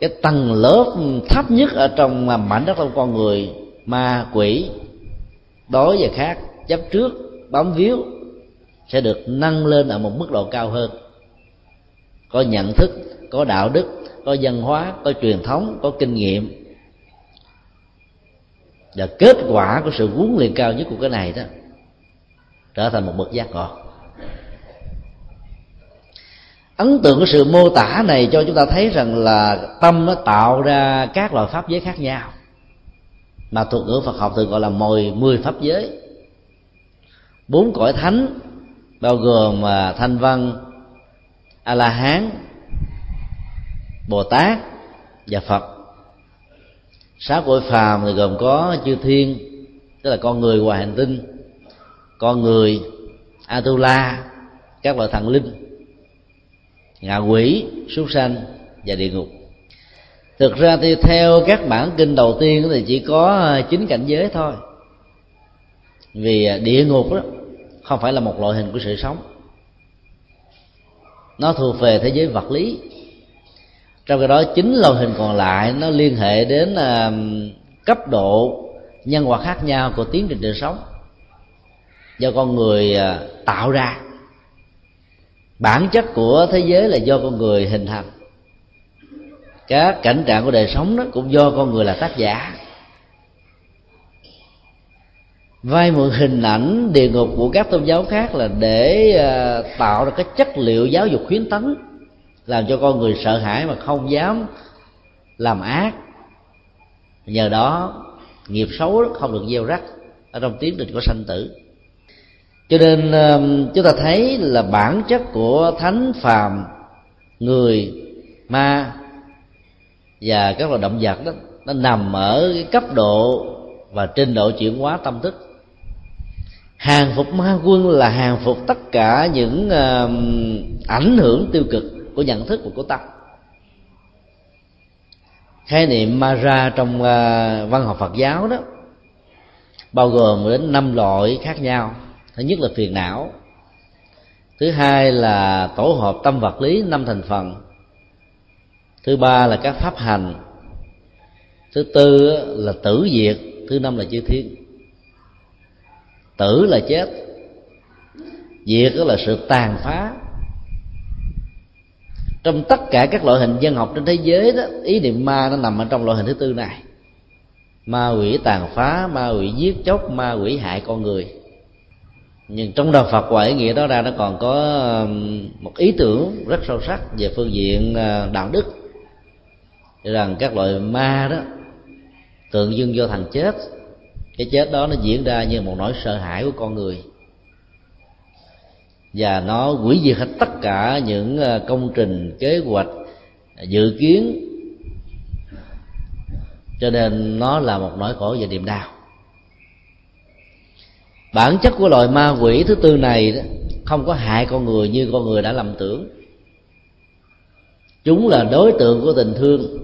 cái tầng lớp thấp nhất ở trong mảnh đất trong con người, ma, quỷ, đói và khát, chấp trước, bám víu, sẽ được nâng lên ở một mức độ cao hơn. Có nhận thức, có đạo đức, có văn hóa, có truyền thống, có kinh nghiệm. Và kết quả của sự huấn luyện cao nhất của cái này đó trở thành một bậc giác ngộ. Ấn tượng của sự mô tả này cho chúng ta thấy rằng là tâm nó tạo ra các loại pháp giới khác nhau, mà thuật ngữ Phật học thường gọi là mười mười pháp giới. Bốn cõi thánh bao gồm Thanh Văn, A La Hán, Bồ Tát và Phật. Sáu cõi phàm thì gồm có chư thiên, tức là con người ngoài hành tinh, con người, Atula, các loại thần linh, ngạ quỷ, súc sanh và địa ngục. Thực ra thì theo các bản kinh đầu tiên thì chỉ có chín cảnh giới thôi, vì địa ngục đó không phải là một loại hình của sự sống, nó thuộc về thế giới vật lý. Trong cái đó chín loại hình còn lại nó liên hệ đến cấp độ nhân quả khác nhau của tiến trình sự sống do con người tạo ra. Bản chất của thế giới là do con người hình thành, các cảnh trạng của đời sống đó cũng do con người là tác giả. vay mượn hình ảnh địa ngục của các tôn giáo khác là để uh, tạo ra cái chất liệu giáo dục khuyến tấn, làm cho con người sợ hãi mà không dám làm ác. Nhờ đó nghiệp xấu không được gieo rắc ở trong tiến trình của sanh tử. Cho nên uh, chúng ta thấy là bản chất của thánh, phàm, người, ma và các loài động vật đó, nó nằm ở cái cấp độ và trình độ chuyển hóa tâm thức. Hàng phục ma quân là hàng phục tất cả những uh, ảnh hưởng tiêu cực của nhận thức và của tâm. Khái niệm ma ra trong uh, văn học Phật giáo đó bao gồm đến năm loại khác nhau. Thứ nhất là phiền não, thứ hai là tổ hợp tâm vật lý năm thành phần, thứ ba là các pháp hành, thứ tư là tử diệt, thứ năm là chư thiên. Tử là chết, diệt là sự tàn phá. Trong tất cả các loại hình dân học trên thế giới đó, ý niệm ma nó nằm ở trong loại hình thứ tư này. Ma quỷ tàn phá, ma quỷ giết chóc, ma quỷ hại con người. Nhưng trong đạo Phật ngoài ý nghĩa đó ra, nó còn có một ý tưởng rất sâu sắc về phương diện đạo đức, rằng các loại ma đó tượng trưng cho thằng chết. Cái chết đó nó diễn ra như một nỗi sợ hãi của con người, và nó hủy diệt hết tất cả những công trình, kế hoạch, dự kiến. Cho nên nó là một nỗi khổ và niềm đau. Bản chất của loài ma quỷ thứ tư này đó, không có hại con người như con người đã lầm tưởng. Chúng là đối tượng của tình thương,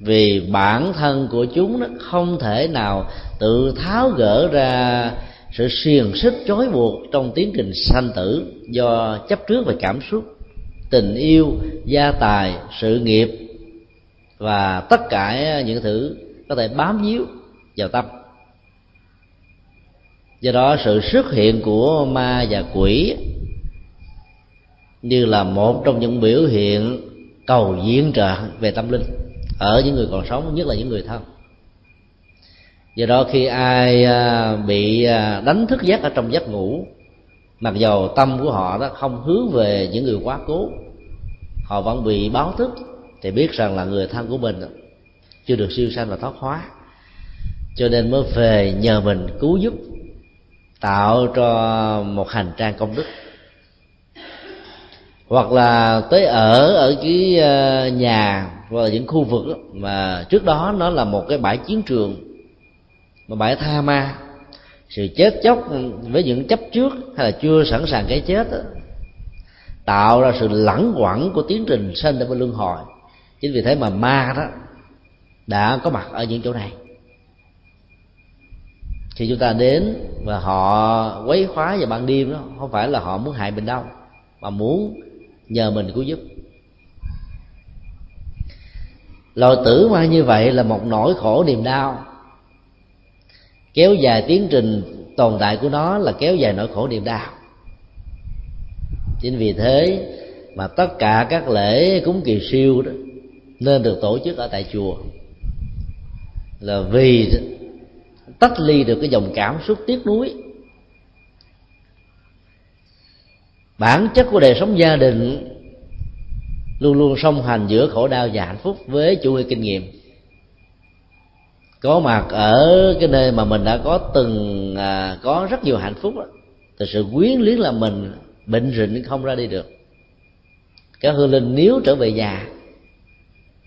vì bản thân của chúng nó không thể nào tự tháo gỡ ra sự xiềng xích trói buộc trong tiến trình sanh tử do chấp trước về cảm xúc, tình yêu, gia tài, sự nghiệp và tất cả những thứ có thể bám víu vào tâm. Do đó sự xuất hiện của ma và quỷ như là một trong những biểu hiện cầu diễn trợ về tâm linh ở những người còn sống, nhất là những người thân. Do đó khi ai bị đánh thức giấc ở trong giấc ngủ, mặc dầu tâm của họ đó không hướng về những người quá cố, họ vẫn bị báo thức thì biết rằng là người thân của mình chưa được siêu sanh và thoát hóa, cho nên mới về nhờ mình cứu giúp, tạo cho một hành trang công đức. Hoặc là tới ở ở cái nhà hoặc là những khu vực đó, mà trước đó nó là một cái bãi chiến trường, một bãi tha ma. Sự chết chóc với những chấp trước hay là chưa sẵn sàng cái chết đó, tạo ra sự lẳng quẩn của tiến trình sanh tử và luân hồi. Chính vì thế mà ma đó đã có mặt ở những chỗ này. Khi chúng ta đến và họ quấy khóa vào ban đêm đó, không phải là họ muốn hại mình đâu, mà muốn nhờ mình cứu giúp. Loài tử ma như vậy là một nỗi khổ niềm đau, kéo dài tiến trình tồn tại của nó là kéo dài nỗi khổ niềm đau. Chính vì thế mà tất cả các lễ cúng kỳ siêu đó nên được tổ chức ở tại chùa, là vì tách ly được cái dòng cảm xúc tiếc nuối. Bản chất của đời sống gia đình luôn luôn song hành giữa khổ đau và hạnh phúc với chủ nghĩa kinh nghiệm. Có mặt ở cái nơi mà mình đã có từng à, có rất nhiều hạnh phúc đó, thì sự quyến luyến là mình bệnh rịnh không ra đi được. Các hương linh nếu trở về nhà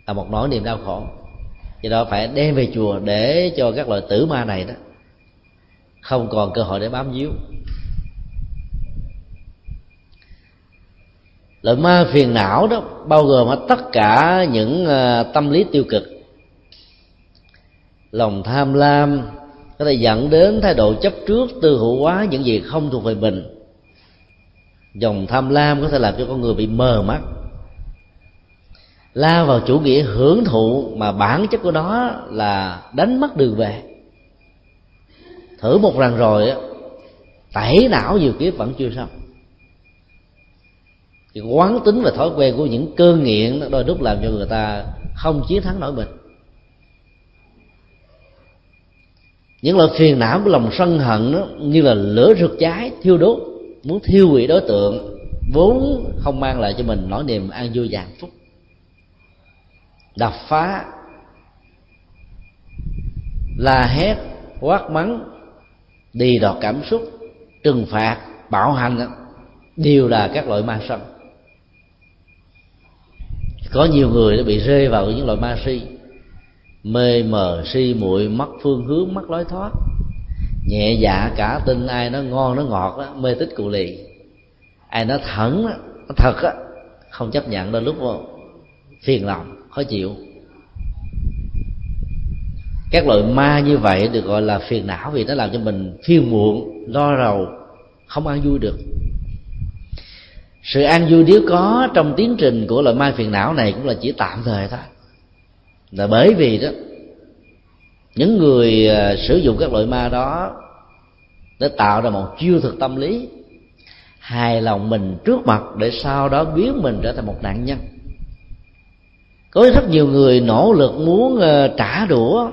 là một nỗi niềm đau khổ. Vì đó phải đem về chùa để cho các loại tử ma này đó không còn cơ hội để bám víu. Loại ma phiền não đó bao gồm hết tất cả những tâm lý tiêu cực. Lòng tham lam có thể dẫn đến thái độ chấp trước, tư hữu hóa những gì không thuộc về mình. Dòng tham lam có thể làm cho con người bị mờ mắt, lao vào chủ nghĩa hưởng thụ mà bản chất của nó là đánh mất đường về. Thử một lần rồi á, tẩy não nhiều kiếp vẫn chưa xong. Cái quán tính và thói quen của những cơn nghiện nó đôi lúc làm cho người ta không chiến thắng nổi mình. Những loại phiền não của lòng sân hận đó, như là lửa rực cháy thiêu đốt, muốn thiêu hủy đối tượng vốn không mang lại cho mình nỗi niềm an vui và hạnh phúc. Đập phá, la hét, quát mắng, đi đọt cảm xúc, trừng phạt, bạo hành đó, đều là các loại ma sân. Có nhiều người đã bị rơi vào những loại ma si, mê mờ si muội, mất phương hướng, mất lối thoát, nhẹ dạ cả tin, ai nó ngon nó ngọt đó, mê tích cụ lì, ai nó thẳng nó thật á, không chấp nhận, đến lúc phiền lòng khó chịu. Các loại ma như vậy được gọi là phiền não vì nó làm cho mình phiền muộn, lo rầu, không ăn vui được. Sự an vui nếu có trong tiến trình của loại ma phiền não này cũng là chỉ tạm thời thôi, là bởi vì đó những người sử dụng các loại ma đó để tạo ra một chiêu thực tâm lý hài lòng mình trước mặt, để sau đó biến mình trở thành một nạn nhân. Có rất nhiều người nỗ lực muốn trả đũa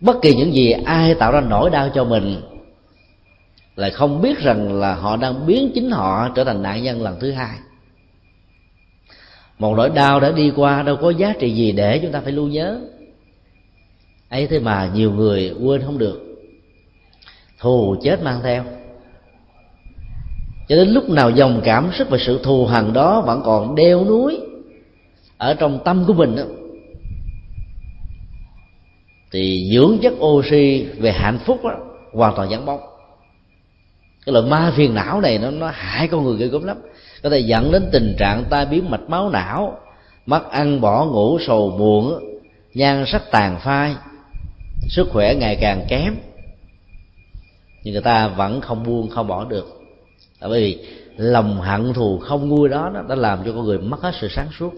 bất kỳ những gì ai tạo ra nỗi đau cho mình, lại không biết rằng là họ đang biến chính họ trở thành nạn nhân lần thứ hai. Một nỗi đau đã đi qua đâu có giá trị gì để chúng ta phải lưu nhớ ấy, thế mà nhiều người quên không được, thù chết mang theo, cho đến lúc nào dòng cảm xúc và sự thù hằn đó vẫn còn đeo núi ở trong tâm của mình đó, thì dưỡng chất oxy về hạnh phúc đó hoàn toàn vắng bóng. Cái loại ma phiền não này nó nó hại con người ghê gớm lắm, có thể dẫn đến tình trạng tai biến mạch máu não, mất ăn bỏ ngủ, sầu buồn, nhan sắc tàn phai, sức khỏe ngày càng kém. Nhưng người ta vẫn không buông không bỏ được, bởi vì lòng hận thù không nguôi đó nó đã làm cho con người mất hết sự sáng suốt.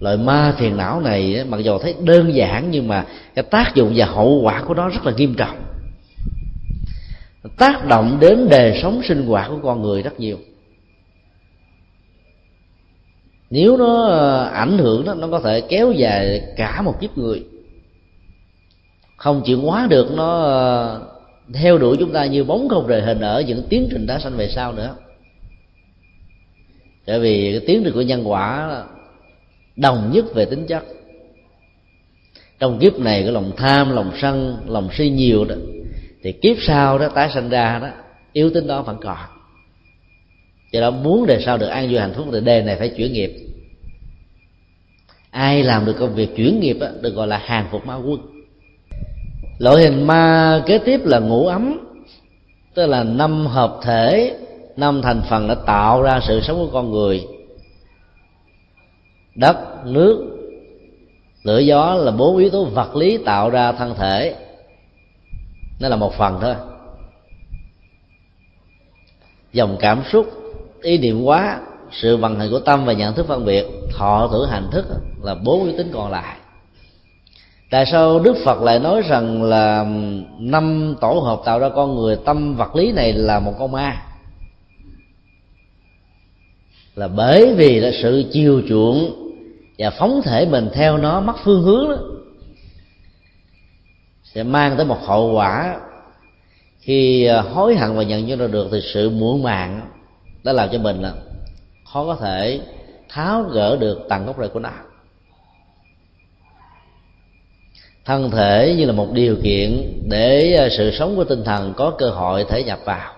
Loại ma phiền não này mặc dù thấy đơn giản nhưng mà cái tác dụng và hậu quả của nó rất là nghiêm trọng, tác động đến đời sống sinh hoạt của con người rất nhiều. Nếu nó ảnh hưởng đó, nó có thể kéo dài cả một kiếp người. Không chuyển hóa được, nó theo đuổi chúng ta như bóng không rời hình ở những tiến trình đã sanh về sau nữa. Bởi vì cái tiến trình của nhân quả đồng nhất về tính chất. Trong kiếp này cái lòng tham, lòng sân, lòng si nhiều đó, thì kiếp sau đó tái sanh ra đó, yếu tính đó vẫn còn. Do đó muốn đời sau được an vui hạnh phúc thì đề này phải chuyển nghiệp. Ai làm được công việc chuyển nghiệp đó, được gọi là hàng phục ma quân. Loại hình ma kế tiếp là ngũ ấm, tức là năm hợp thể, năm thành phần đã tạo ra sự sống của con người. Đất, nước, lửa, gió là bốn yếu tố vật lý tạo ra thân thể, nó là một phần thôi. Dòng cảm xúc, ý niệm hóa, sự vận hành của tâm và nhận thức phân biệt, thọ tưởng hành thức là bốn yếu tính còn lại. Tại sao Đức Phật lại nói rằng là năm tổ hợp tạo ra con người, tâm vật lý này là một con ma? Là bởi vì là sự chiều chuộng và phóng thể mình theo nó mất phương hướng đó, sẽ mang tới một hậu quả khi hối hận và nhận ra được thì sự muộn màng đã làm cho mình là khó có thể tháo gỡ được tầng gốc rễ của nó. Thân thể như là một điều kiện để sự sống của tinh thần có cơ hội thể nhập vào,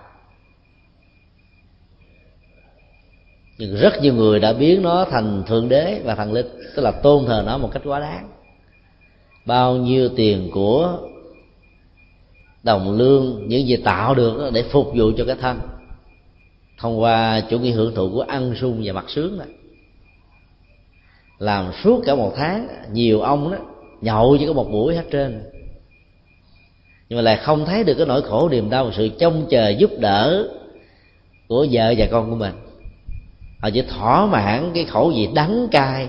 nhưng rất nhiều người đã biến nó thành thượng đế và thần linh, tức là tôn thờ nó một cách quá đáng. Bao nhiêu tiền của đồng lương, những gì tạo được để phục vụ cho cái thân, thông qua chủ nghĩa hưởng thụ của ăn sung và mặc sướng này. Làm suốt cả một tháng, nhiều ông đó nhậu chỉ có một buổi hết trên, nhưng mà lại không thấy được cái nỗi khổ niềm đau, sự trông chờ giúp đỡ của vợ và con của mình. Họ chỉ thỏa mãn cái khẩu vị đắng cay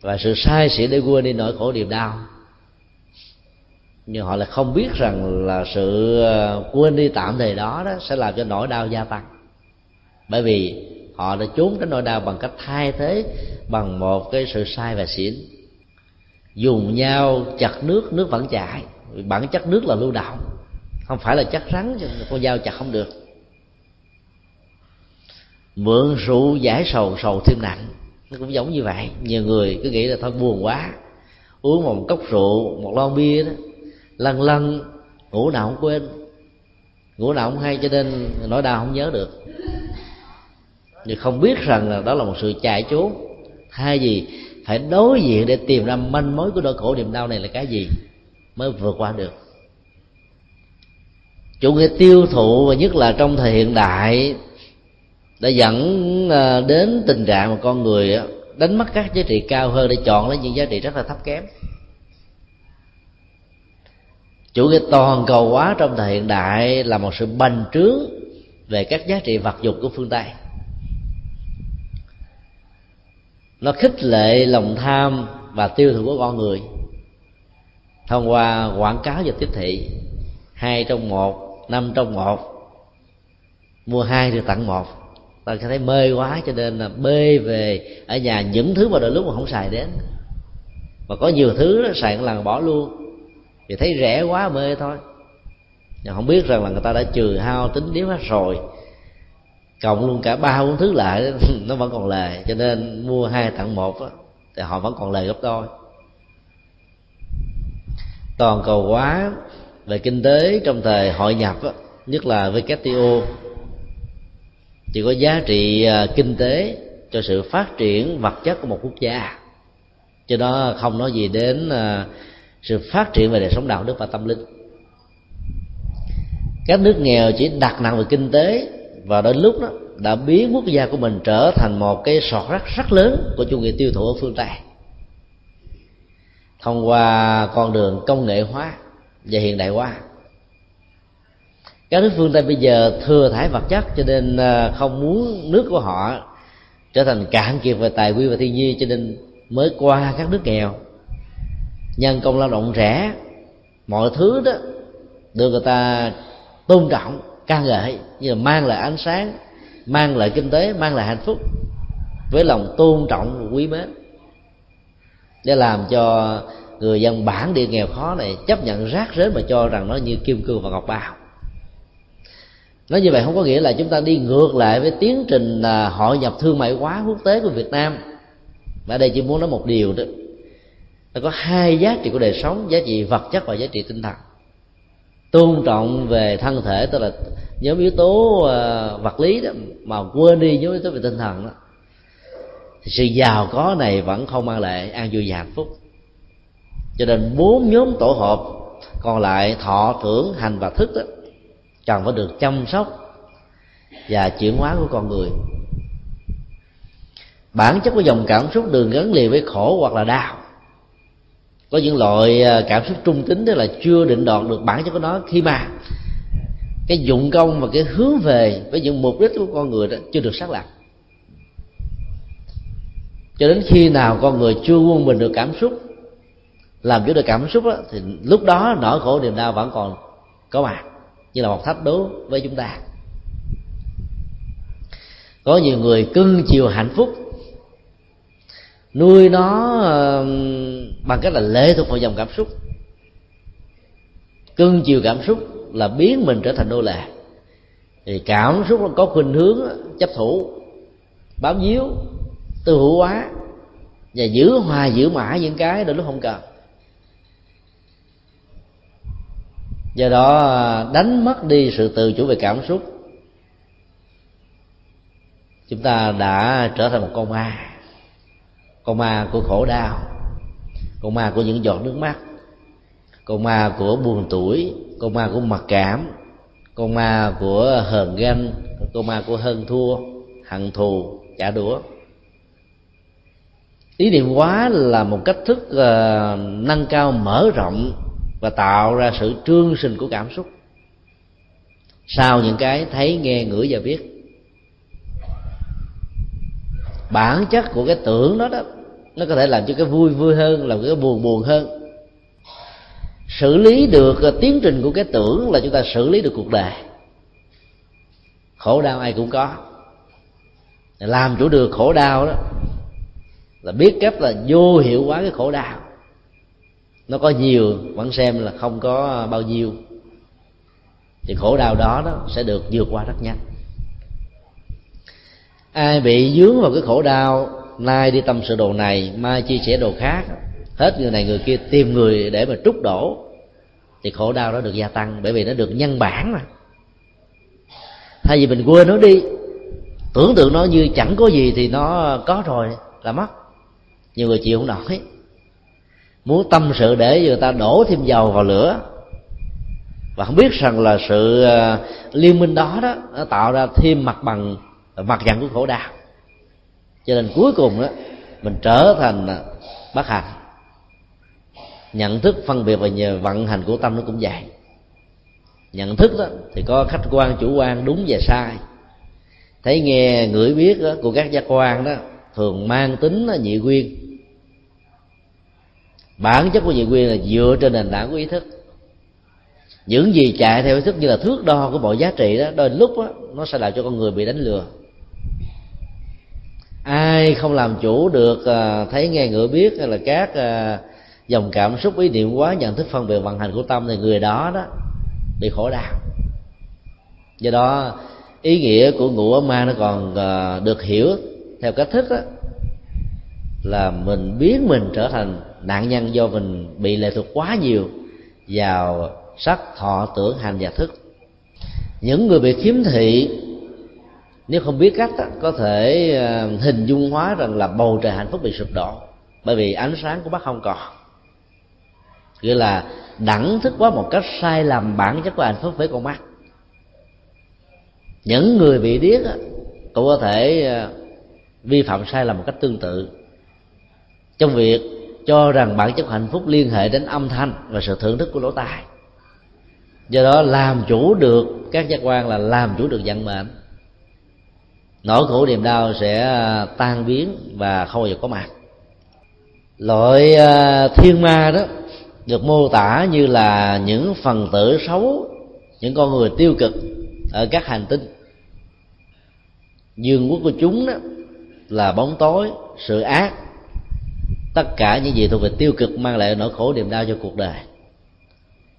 và sự sai sỉ để quên đi nỗi khổ niềm đau, nhưng họ lại không biết rằng là sự quên đi tạm thời đó, đó sẽ làm cho nỗi đau gia tăng, bởi vì họ đã trốn cái nỗi đau bằng cách thay thế bằng một cái sự sai và xỉn. dùng nhau chặt nước, nước vẫn chảy. Bản chất nước là lưu động, không phải là chất rắn con dao chặt không được. Mượn rượu giải sầu, sầu thêm nặng. Nó cũng giống như vậy. Nhiều người cứ nghĩ là thôi buồn quá, uống một cốc rượu, một lon bia đó, lăn lăn ngủ nào không quên, ngủ nào không hay, cho nên nỗi đau không nhớ được. Nhưng không biết rằng là đó là một sự chạy trốn, thay vì phải đối diện để tìm ra manh mối của nỗi khổ niềm đau này là cái gì mới vượt qua được. Chủ nghĩa tiêu thụ, và nhất là trong thời hiện đại, đã dẫn đến tình trạng mà con người đánh mất các giá trị cao hơn để chọn lấy những giá trị rất là thấp kém. Chủ nghĩa toàn cầu hóa trong thời hiện đại là một sự bành trướng về các giá trị vật dục của phương Tây. Nó khích lệ lòng tham và tiêu thụ của con người thông qua quảng cáo và tiếp thị, hai trong một, năm trong một, mua hai được tặng một. Ta sẽ thấy mê quá, cho nên là bê về ở nhà những thứ mà đôi lúc mà không xài đến, mà có nhiều thứ đó, xài một lần bỏ luôn thì thấy rẻ quá mê thôi. Nhưng không biết rằng là người ta đã trừ hao tính điếu hết rồi, cộng luôn cả ba bốn thứ lại nó vẫn còn lề, cho nên mua hai tặng một đó, thì họ vẫn còn lề gấp đôi. Toàn cầu hóa về kinh tế trong thời hội nhập đó, nhất là với vê kép tê o, chỉ có giá trị kinh tế cho sự phát triển vật chất của một quốc gia, chứ nó không nói gì đến sự phát triển về đời sống đạo đức và tâm linh. Các nước nghèo chỉ đặt nặng về kinh tế, và đến lúc đó đã biến quốc gia của mình trở thành một cái sọt rác rất lớn của chủ nghĩa tiêu thụ ở phương Tây, thông qua con đường công nghệ hóa và hiện đại hóa. Các nước phương Tây bây giờ thừa thải vật chất, cho nên không muốn nước của họ trở thành cạn kiệt về tài nguyên và thiên nhiên, cho nên mới qua các nước nghèo, nhân công lao động rẻ, mọi thứ đó được người ta tôn trọng, ca ngợi, như là mang lại ánh sáng, mang lại kinh tế, mang lại hạnh phúc với lòng tôn trọng và quý mến, để làm cho người dân bản địa nghèo khó này chấp nhận rác rến mà cho rằng nó như kim cương và ngọc báu. Nói như vậy không có nghĩa là chúng ta đi ngược lại với tiến trình hội nhập thương mại hóa quốc tế của Việt Nam. Và đây chỉ muốn nói một điều đó, nó có hai giá trị của đời sống: giá trị vật chất và giá trị tinh thần. Tôn trọng về thân thể, tức là nhóm yếu tố vật lý đó, mà quên đi nhóm yếu tố về tinh thần đó, thì sự giàu có này vẫn không mang lại an vui và hạnh phúc. Cho nên bốn nhóm tổ hợp còn lại, thọ, tưởng, hành và thức đó, cần phải được chăm sóc và chuyển hóa của con người. Bản chất của dòng cảm xúc đường gắn liền với khổ hoặc là đau. Có những loại cảm xúc trung tính, tức là chưa định đoạt được bản chất của nó, khi mà cái dụng công và cái hướng về với những mục đích của con người đó chưa được xác lập. Cho đến khi nào con người chưa quân bình được cảm xúc, làm chủ được cảm xúc đó, thì lúc đó nỗi khổ niềm đau vẫn còn có mặt như là một thách đố với chúng ta. Có nhiều người cưng chiều hạnh phúc, nuôi nó bằng cách là lệ thuộc vào dòng cảm xúc. Cưng chiều cảm xúc là biến mình trở thành nô lệ. Thì cảm xúc nó có khuynh hướng chấp thủ, bám víu, tư hữu hóa, và giữ hoài giữ mãi những cái đôi lúc không cần. Do đó đánh mất đi sự tự chủ về cảm xúc, chúng ta đã trở thành một con ma. Con ma của khổ đau, con ma của những giọt nước mắt, con ma của buồn tủi, con ma của mặc cảm, con ma của hờn ganh, con ma của hơn thua, hận thù, trả đũa. Ý niệm hóa là một cách thức nâng cao, mở rộng và tạo ra sự trương sinh của cảm xúc sau những cái thấy, nghe, ngửi và biết. Bản chất của cái tưởng đó đó, nó có thể làm cho cái vui vui hơn, làm cái buồn buồn hơn. Xử lý được tiến trình của cái tưởng là chúng ta xử lý được cuộc đời. Khổ đau ai cũng có. Làm chủ được khổ đau đó là biết cách là vô hiệu hóa cái khổ đau, nó có nhiều vẫn xem là không có bao nhiêu, thì khổ đau đó, đó sẽ được vượt qua rất nhanh. Ai bị dướng vào cái khổ đau, nay đi tâm sự đồ này, mai chia sẻ đồ khác, hết người này người kia tìm người để mà trút đổ, thì khổ đau đó được gia tăng, bởi vì nó được nhân bản mà. Thay vì mình quên nó đi, tưởng tượng nó như chẳng có gì, thì nó có rồi là mất. Nhiều người chịu không nổi, muốn tâm sự để người ta đổ thêm dầu vào lửa, và không biết rằng là sự liên minh đó đó nó tạo ra thêm mặt bằng mặt trận của khổ đau, cho nên cuối cùng đó mình trở thành bất hạnh. Nhận thức phân biệt và nhờ vận hành của tâm nó cũng vậy. Nhận thức đó thì có khách quan chủ quan đúng và sai, thấy nghe ngửi biết đó, của các giác quan đó thường mang tính nhị nguyên. Bản chất của nhị nguyên là dựa trên nền tảng của ý thức. Những gì chạy theo ý thức như là thước đo của mọi giá trị đó, đôi lúc đó, nó sẽ làm cho con người bị đánh lừa. Ai không làm chủ được thấy nghe ngửi biết hay là các dòng cảm xúc ý niệm quá nhận thức phân biệt vận hành của tâm, thì người đó đó bị khổ đau. Do đó ý nghĩa của ngụ ở ma nó còn được hiểu theo cách thức đó, là mình biến mình trở thành nạn nhân do mình bị lệ thuộc quá nhiều vào sắc, thọ, tưởng, hành và thức. Những người bị khiếm thị nếu không biết cách đó, có thể hình dung hóa rằng là bầu trời hạnh phúc bị sụp đổ, bởi vì ánh sáng của mắt không còn. Nghĩa là đẳng thức quá một cách sai lầm bản chất của hạnh phúc với con mắt. Những người bị điếc đó, cũng có thể vi phạm sai lầm một cách tương tự trong việc cho rằng bản chất hạnh phúc liên hệ đến âm thanh và sự thưởng thức của lỗ tai. Do đó làm chủ được các giác quan là làm chủ được vận mệnh. Nỗi khổ niềm đau sẽ tan biến và không bao giờ có mặt. Loại thiên ma đó được mô tả như là những phần tử xấu, những con người tiêu cực ở các hành tinh. Dương quốc của chúng đó là bóng tối, sự ác, tất cả những gì thuộc về tiêu cực mang lại nỗi khổ niềm đau cho cuộc đời.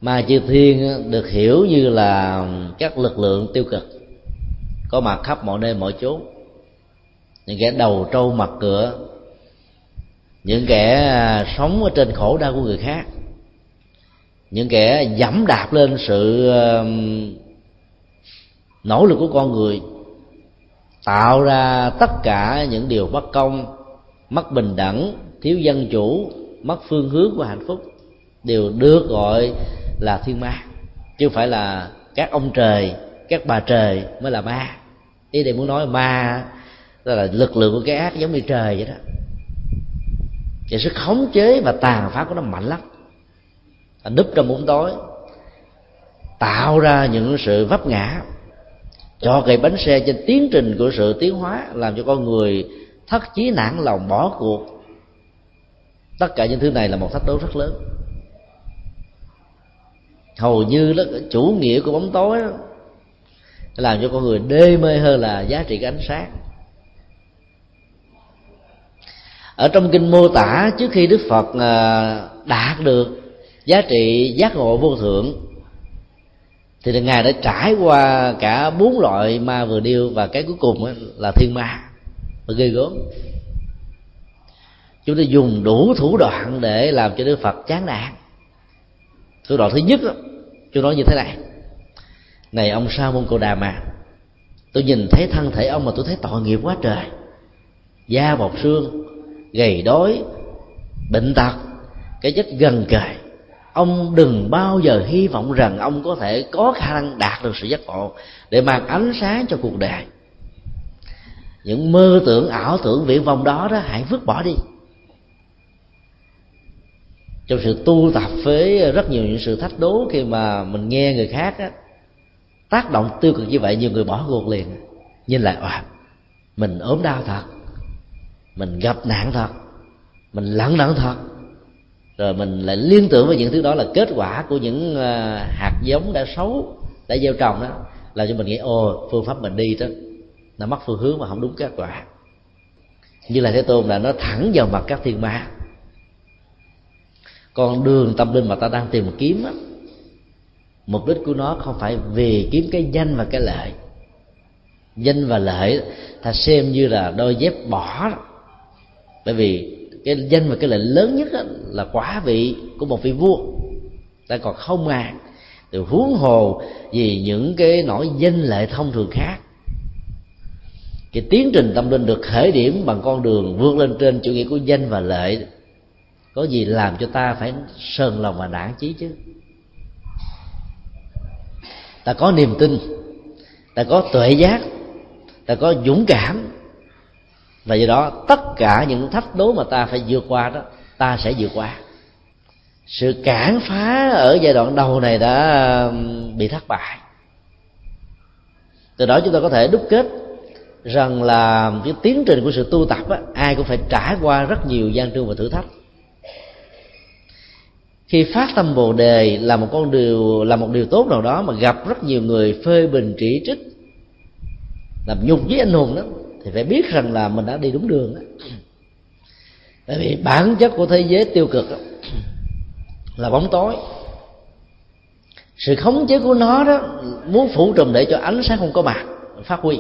Ma chư thiên được hiểu như là các lực lượng tiêu cực có mặt khắp mọi nơi mọi chốn, những kẻ đầu trâu mặt cửa, những kẻ sống ở trên khổ đau của người khác, những kẻ dẫm đạp lên sự nỗ lực của con người, tạo ra tất cả những điều bất công, mất bình đẳng, thiếu dân chủ, mất phương hướng của hạnh phúc, đều được gọi là thiên ma, chứ không phải là các ông trời, các bà trời mới là ma. Ý này muốn nói ma đó là lực lượng của cái ác giống như trời vậy đó. Vậy sức khống chế và tàn phá của nó mạnh lắm. Nó núp trong bóng tối, tạo ra những sự vấp ngã, cho cây bánh xe trên tiến trình của sự tiến hóa, làm cho con người thất chí nản lòng bỏ cuộc. Tất cả những thứ này là một thách đố rất lớn. Hầu như là chủ nghĩa của bóng tối đó, làm cho con người đê mê hơn là giá trị của ánh sáng. Ở trong kinh mô tả trước khi Đức Phật đạt được giá trị giác ngộ vô thượng, thì Ngài đã trải qua cả bốn loại ma vừa điêu, và cái cuối cùng là thiên ma. Và ghê gớm, chúng ta dùng đủ thủ đoạn để làm cho Đức Phật chán nản. Thủ đoạn thứ nhất chúng nói như thế này: này ông Sa Môn Cồ Đàm mà, tôi nhìn thấy thân thể ông mà tôi thấy tội nghiệp quá trời, da bọc xương, gầy đói, bệnh tật, cái chết gần kề. Ông đừng bao giờ hy vọng rằng ông có thể có khả năng đạt được sự giác ngộ để mang ánh sáng cho cuộc đời. Những mơ tưởng ảo tưởng viễn vông đó đó hãy vứt bỏ đi. Trong sự tu tập với rất nhiều những sự thách đố, khi mà mình nghe người khác á, tác động tiêu cực như vậy, nhiều người bỏ cuộc liền. Nhìn lại, à, mình ốm đau thật, mình gặp nạn thật, mình lẫn đẫn thật, rồi mình lại liên tưởng với những thứ đó là kết quả của những hạt giống đã xấu, đã gieo trồng đó, làm cho mình nghĩ ồ, phương pháp mình đi đó nó mất phương hướng mà không đúng kết quả. Như là Thế Tôn là nó thẳng vào mặt các thiên ma. Con đường tâm linh mà ta đang tìm kiếm á, mục đích của nó không phải vì kiếm cái danh và cái lợi. Danh và lợi ta xem như là đôi dép bỏ, bởi vì cái danh và cái lợi lớn nhất là quả vị của một vị vua, ta còn không ngạc từ huống hồ vì những cái nỗi danh lợi thông thường khác. Cái tiến trình tâm linh được khởi điểm bằng con đường vươn lên trên chủ nghĩa của danh và lợi, có gì làm cho ta phải sờn lòng và nản chí chứ? Ta có niềm tin, ta có tuệ giác, ta có dũng cảm, và do đó tất cả những thách đố mà ta phải vượt qua đó, ta sẽ vượt qua. Sự cản phá ở giai đoạn đầu này đã bị thất bại. Từ đó chúng ta có thể đúc kết rằng là cái tiến trình của sự tu tập á, ai cũng phải trải qua rất nhiều gian truân và thử thách. Khi phát tâm Bồ Đề là một con điều, là một điều tốt nào đó mà gặp rất nhiều người phê bình chỉ trích, làm nhục với anh hùng đó, thì phải biết rằng là mình đã đi đúng đường đó. Bởi vì bản chất của thế giới tiêu cực đó là bóng tối. Sự khống chế của nó đó muốn phủ trùm để cho ánh sáng không có mặt phát huy,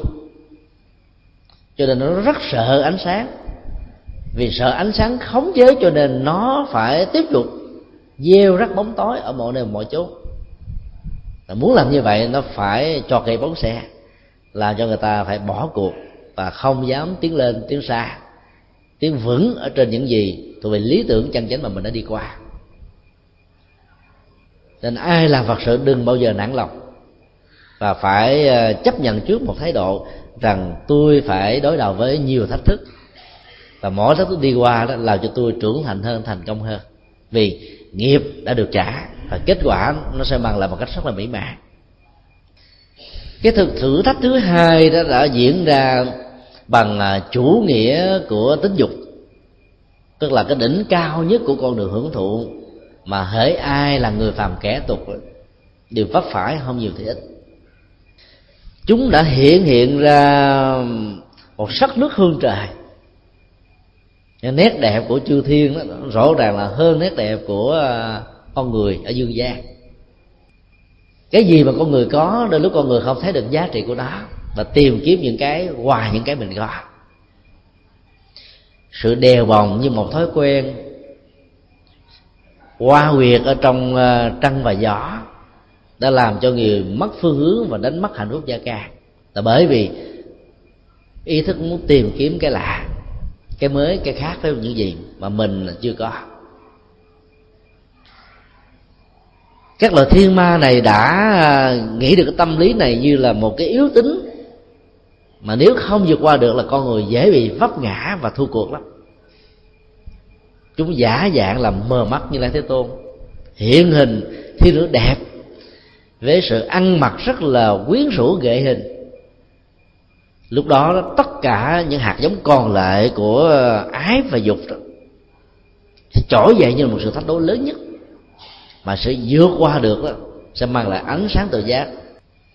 cho nên nó rất sợ ánh sáng. Vì sợ ánh sáng khống chế cho nên nó phải tiếp tục gieo rắc bóng tối ở mọi nơi mọi chỗ. Và muốn làm như vậy nó phải cho cây bóng xe, làm cho người ta phải bỏ cuộc và không dám tiến lên, tiến xa, tiến vững ở trên những gì thuộc về lý tưởng chân chánh mà mình đã đi qua. Nên ai làm Phật sự đừng bao giờ nản lòng, và phải chấp nhận trước một thái độ rằng tôi phải đối đầu với nhiều thách thức, và mỗi thách thức đi qua đó làm cho tôi trưởng thành hơn, thành công hơn. Vì nghiệp đã được trả và kết quả nó sẽ mang lại một cách rất là mỹ mãn. Cái thực thử thách thứ hai đó đã diễn ra bằng chủ nghĩa của tính dục, tức là cái đỉnh cao nhất của con đường hưởng thụ mà hễ ai là người phàm kẻ tục đều vấp phải không nhiều thì ít. Chúng đã hiện hiện ra một sắc nước hương trời. Nét đẹp của chư thiên đó rõ ràng là hơn nét đẹp của con người ở dương gian. Cái gì mà con người có, đôi lúc con người không thấy được giá trị của nó và tìm kiếm những cái ngoài những cái mình có. Sự đèo bồng như một thói quen, hoa huyệt ở trong trăng và gió đã làm cho người mất phương hướng và đánh mất hạnh phúc gia ca, là bởi vì ý thức muốn tìm kiếm cái lạ, cái mới, cái khác với những gì mà mình chưa có. Các loại thiên ma này đã nghĩ được cái tâm lý này như là một cái yếu tính mà nếu không vượt qua được là con người dễ bị vấp ngã và thua cuộc lắm. Chúng giả dạng làm mờ mắt như Lai Thế Tôn, hiện hình thiên nữ đẹp với sự ăn mặc rất là quyến rũ nghệ hình. Lúc đó tất cả những hạt giống còn lại của ái và dục đó, sẽ trỗi dậy như một sự thách đố lớn nhất, mà sự vượt qua được đó, sẽ mang lại ánh sáng tự giác.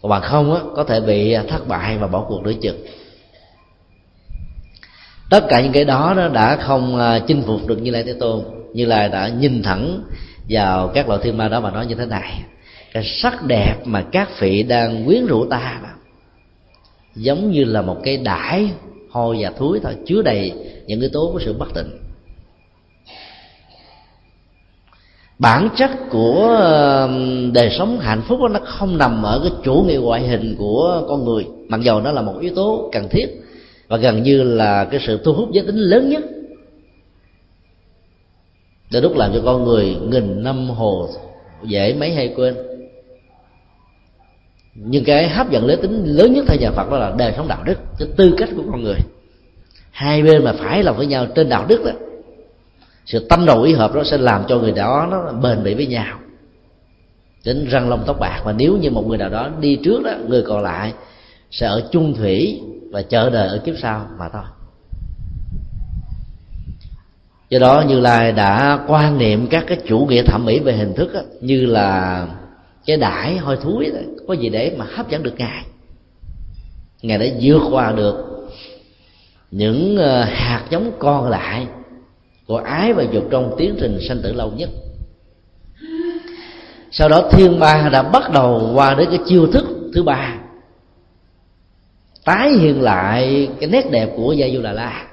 Còn bằng không đó, có thể bị thất bại và bỏ cuộc nửa chừng. Tất cả những cái đó, đó đã không chinh phục được Như Lai Thế Tôn. Như Lai đã nhìn thẳng vào các loại thiên ma đó mà nói như thế này: cái sắc đẹp mà các vị đang quyến rũ ta đó, giống như là một cái đải hôi và thối thôi, chứa đầy những yếu tố của sự bất tịnh. Bản chất của đời sống hạnh phúc đó, nó không nằm ở cái chủ nghĩa ngoại hình của con người, mặc dù nó là một yếu tố cần thiết và gần như là cái sự thu hút giới tính lớn nhất, để lúc làm cho con người nghìn năm hồ dễ mấy hay quên. Nhưng cái hấp dẫn giới tính lớn nhất theo nhà Phật đó là đời sống đạo đức, cái tư cách của con người. Hai bên mà phải lòng với nhau trên đạo đức đó, sự tâm đầu ý hợp đó sẽ làm cho người đó nó bền bỉ với nhau đến răng long tóc bạc. Và nếu như một người nào đó đi trước đó, người còn lại sẽ ở chung thủy và chờ đợi ở kiếp sau mà thôi. Do đó Như Lai đã quan niệm các cái chủ nghĩa thẩm mỹ về hình thức đó, như là cái đải hôi thối đó, có gì để mà hấp dẫn được Ngài. Ngài đã vượt qua được những hạt giống còn lại của ái và dục trong tiến trình sanh tử lâu nhất. Sau đó thiên ma đã bắt đầu qua đến cái chiêu thức thứ ba, tái hiện lại cái nét đẹp của Gia Du Đà La,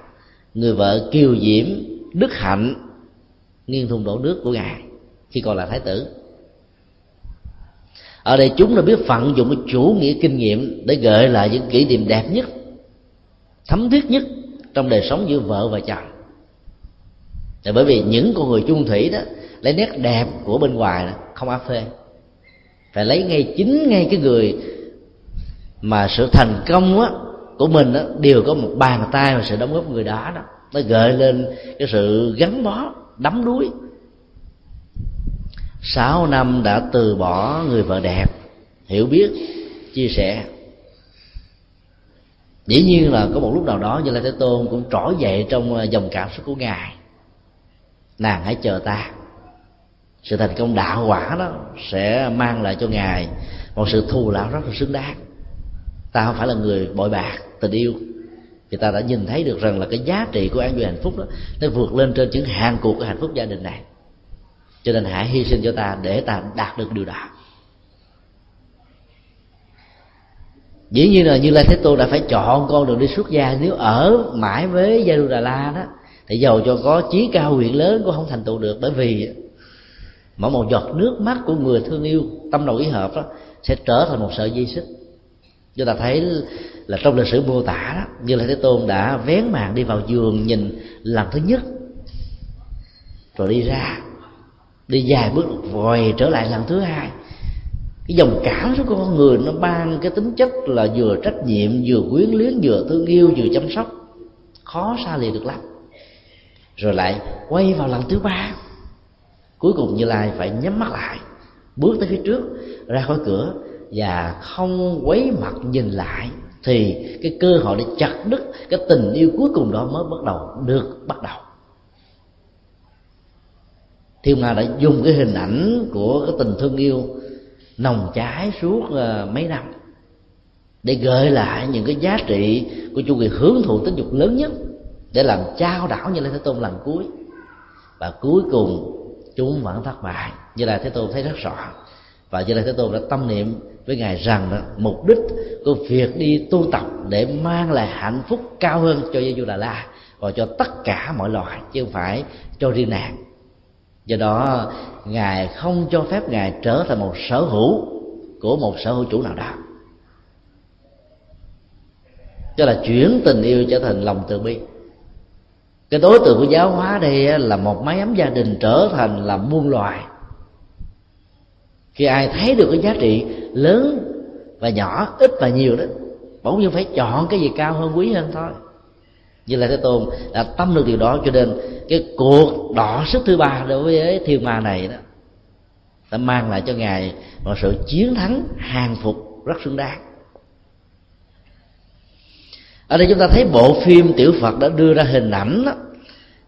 người vợ kiều diễm đức hạnh nghiêng thùng đổ nước của ngài khi còn là thái tử. Ở đây chúng đã biết vận dụng cái chủ nghĩa kinh nghiệm để gợi lại những kỷ niệm đẹp nhất, thấm thiết nhất trong đời sống giữa vợ và chồng. Để bởi vì những con người chung thủy đó lấy nét đẹp của bên ngoài đó, không áp phê, phải lấy ngay chính ngay cái người mà sự thành công á, của mình đó, đều có một bàn tay và sự đóng góp của người đó, đó nó gợi lên cái sự gắn bó đắm đuối. Sáu năm đã từ bỏ người vợ đẹp, hiểu biết, chia sẻ. Dĩ nhiên là có một lúc nào đó Như Lai Thế Tôn cũng trỗi dậy trong dòng cảm xúc của ngài: nàng hãy chờ ta. Sự thành công đạo quả đó sẽ mang lại cho ngài một sự thù lao rất là xứng đáng. Ta không phải là người bội bạc tình yêu, vì ta đã nhìn thấy được rằng là cái giá trị của an vui hạnh phúc đó nó vượt lên trên những hàng cuộc của hạnh phúc gia đình này, cho nên hãy hy sinh cho ta để ta đạt được điều đó. Dĩ nhiên là Như Lai Thế Tôn đã phải chọn con đường đi xuất gia. Nếu ở mãi với Gia Du Đà La đó thì dầu cho có chí cao nguyện lớn cũng không thành tựu được, bởi vì mỗi một giọt nước mắt của người thương yêu tâm đầu ý hợp đó sẽ trở thành một sợi dây xích. Chúng ta thấy là trong lịch sử mô tả đó, Như Lai Thế Tôn đã vén màn đi vào giường nhìn lần thứ nhất, rồi đi ra, đi dài bước rồi trở lại lần thứ hai. Cái dòng cảm xúc của con người nó mang cái tính chất là vừa trách nhiệm, vừa quyến luyến, vừa thương yêu, vừa chăm sóc, khó xa lìa được lắm. Rồi lại quay vào lần thứ ba. Cuối cùng Như Lai phải nhắm mắt lại, bước tới phía trước, ra khỏi cửa và không quấy mặt nhìn lại, thì cái cơ hội để chặt đứt cái tình yêu cuối cùng đó mới bắt đầu được bắt đầu. Thiên Ma đã dùng cái hình ảnh của cái tình thương yêu nồng cháy suốt mấy năm để gợi lại những cái giá trị của chủ nghĩa hưởng thụ tính dục lớn nhất, để làm chao đảo Như Lai Thế Tôn lần cuối. Và cuối cùng chúng vẫn thất bại. Như Lai Thế Tôn thấy rất rõ, và Như Lai Thế Tôn đã tâm niệm với ngài rằng đó, mục đích của việc đi tu tập để mang lại hạnh phúc cao hơn cho Gia Du Đà La và cho tất cả mọi loài, chứ không phải cho riêng nàng. Do đó ngài không cho phép ngài trở thành một sở hữu của một sở hữu chủ nào đó, tức là chuyển tình yêu trở thành lòng từ bi. Cái đối tượng của giáo hóa đây là một mái ấm gia đình trở thành là muôn loài. Khi ai thấy được cái giá trị lớn và nhỏ, ít và nhiều đó, bỗng nhiên phải chọn cái gì cao hơn, quý hơn thôi. Như là Thế Tôn đã tâm được điều đó, cho nên cái cuộc đọ sức thứ ba đối với Thiên Ma này đó đã mang lại cho ngài một sự chiến thắng hàng phục rất xứng đáng. Ở đây chúng ta thấy bộ phim Tiểu Phật đã đưa ra hình ảnh đó,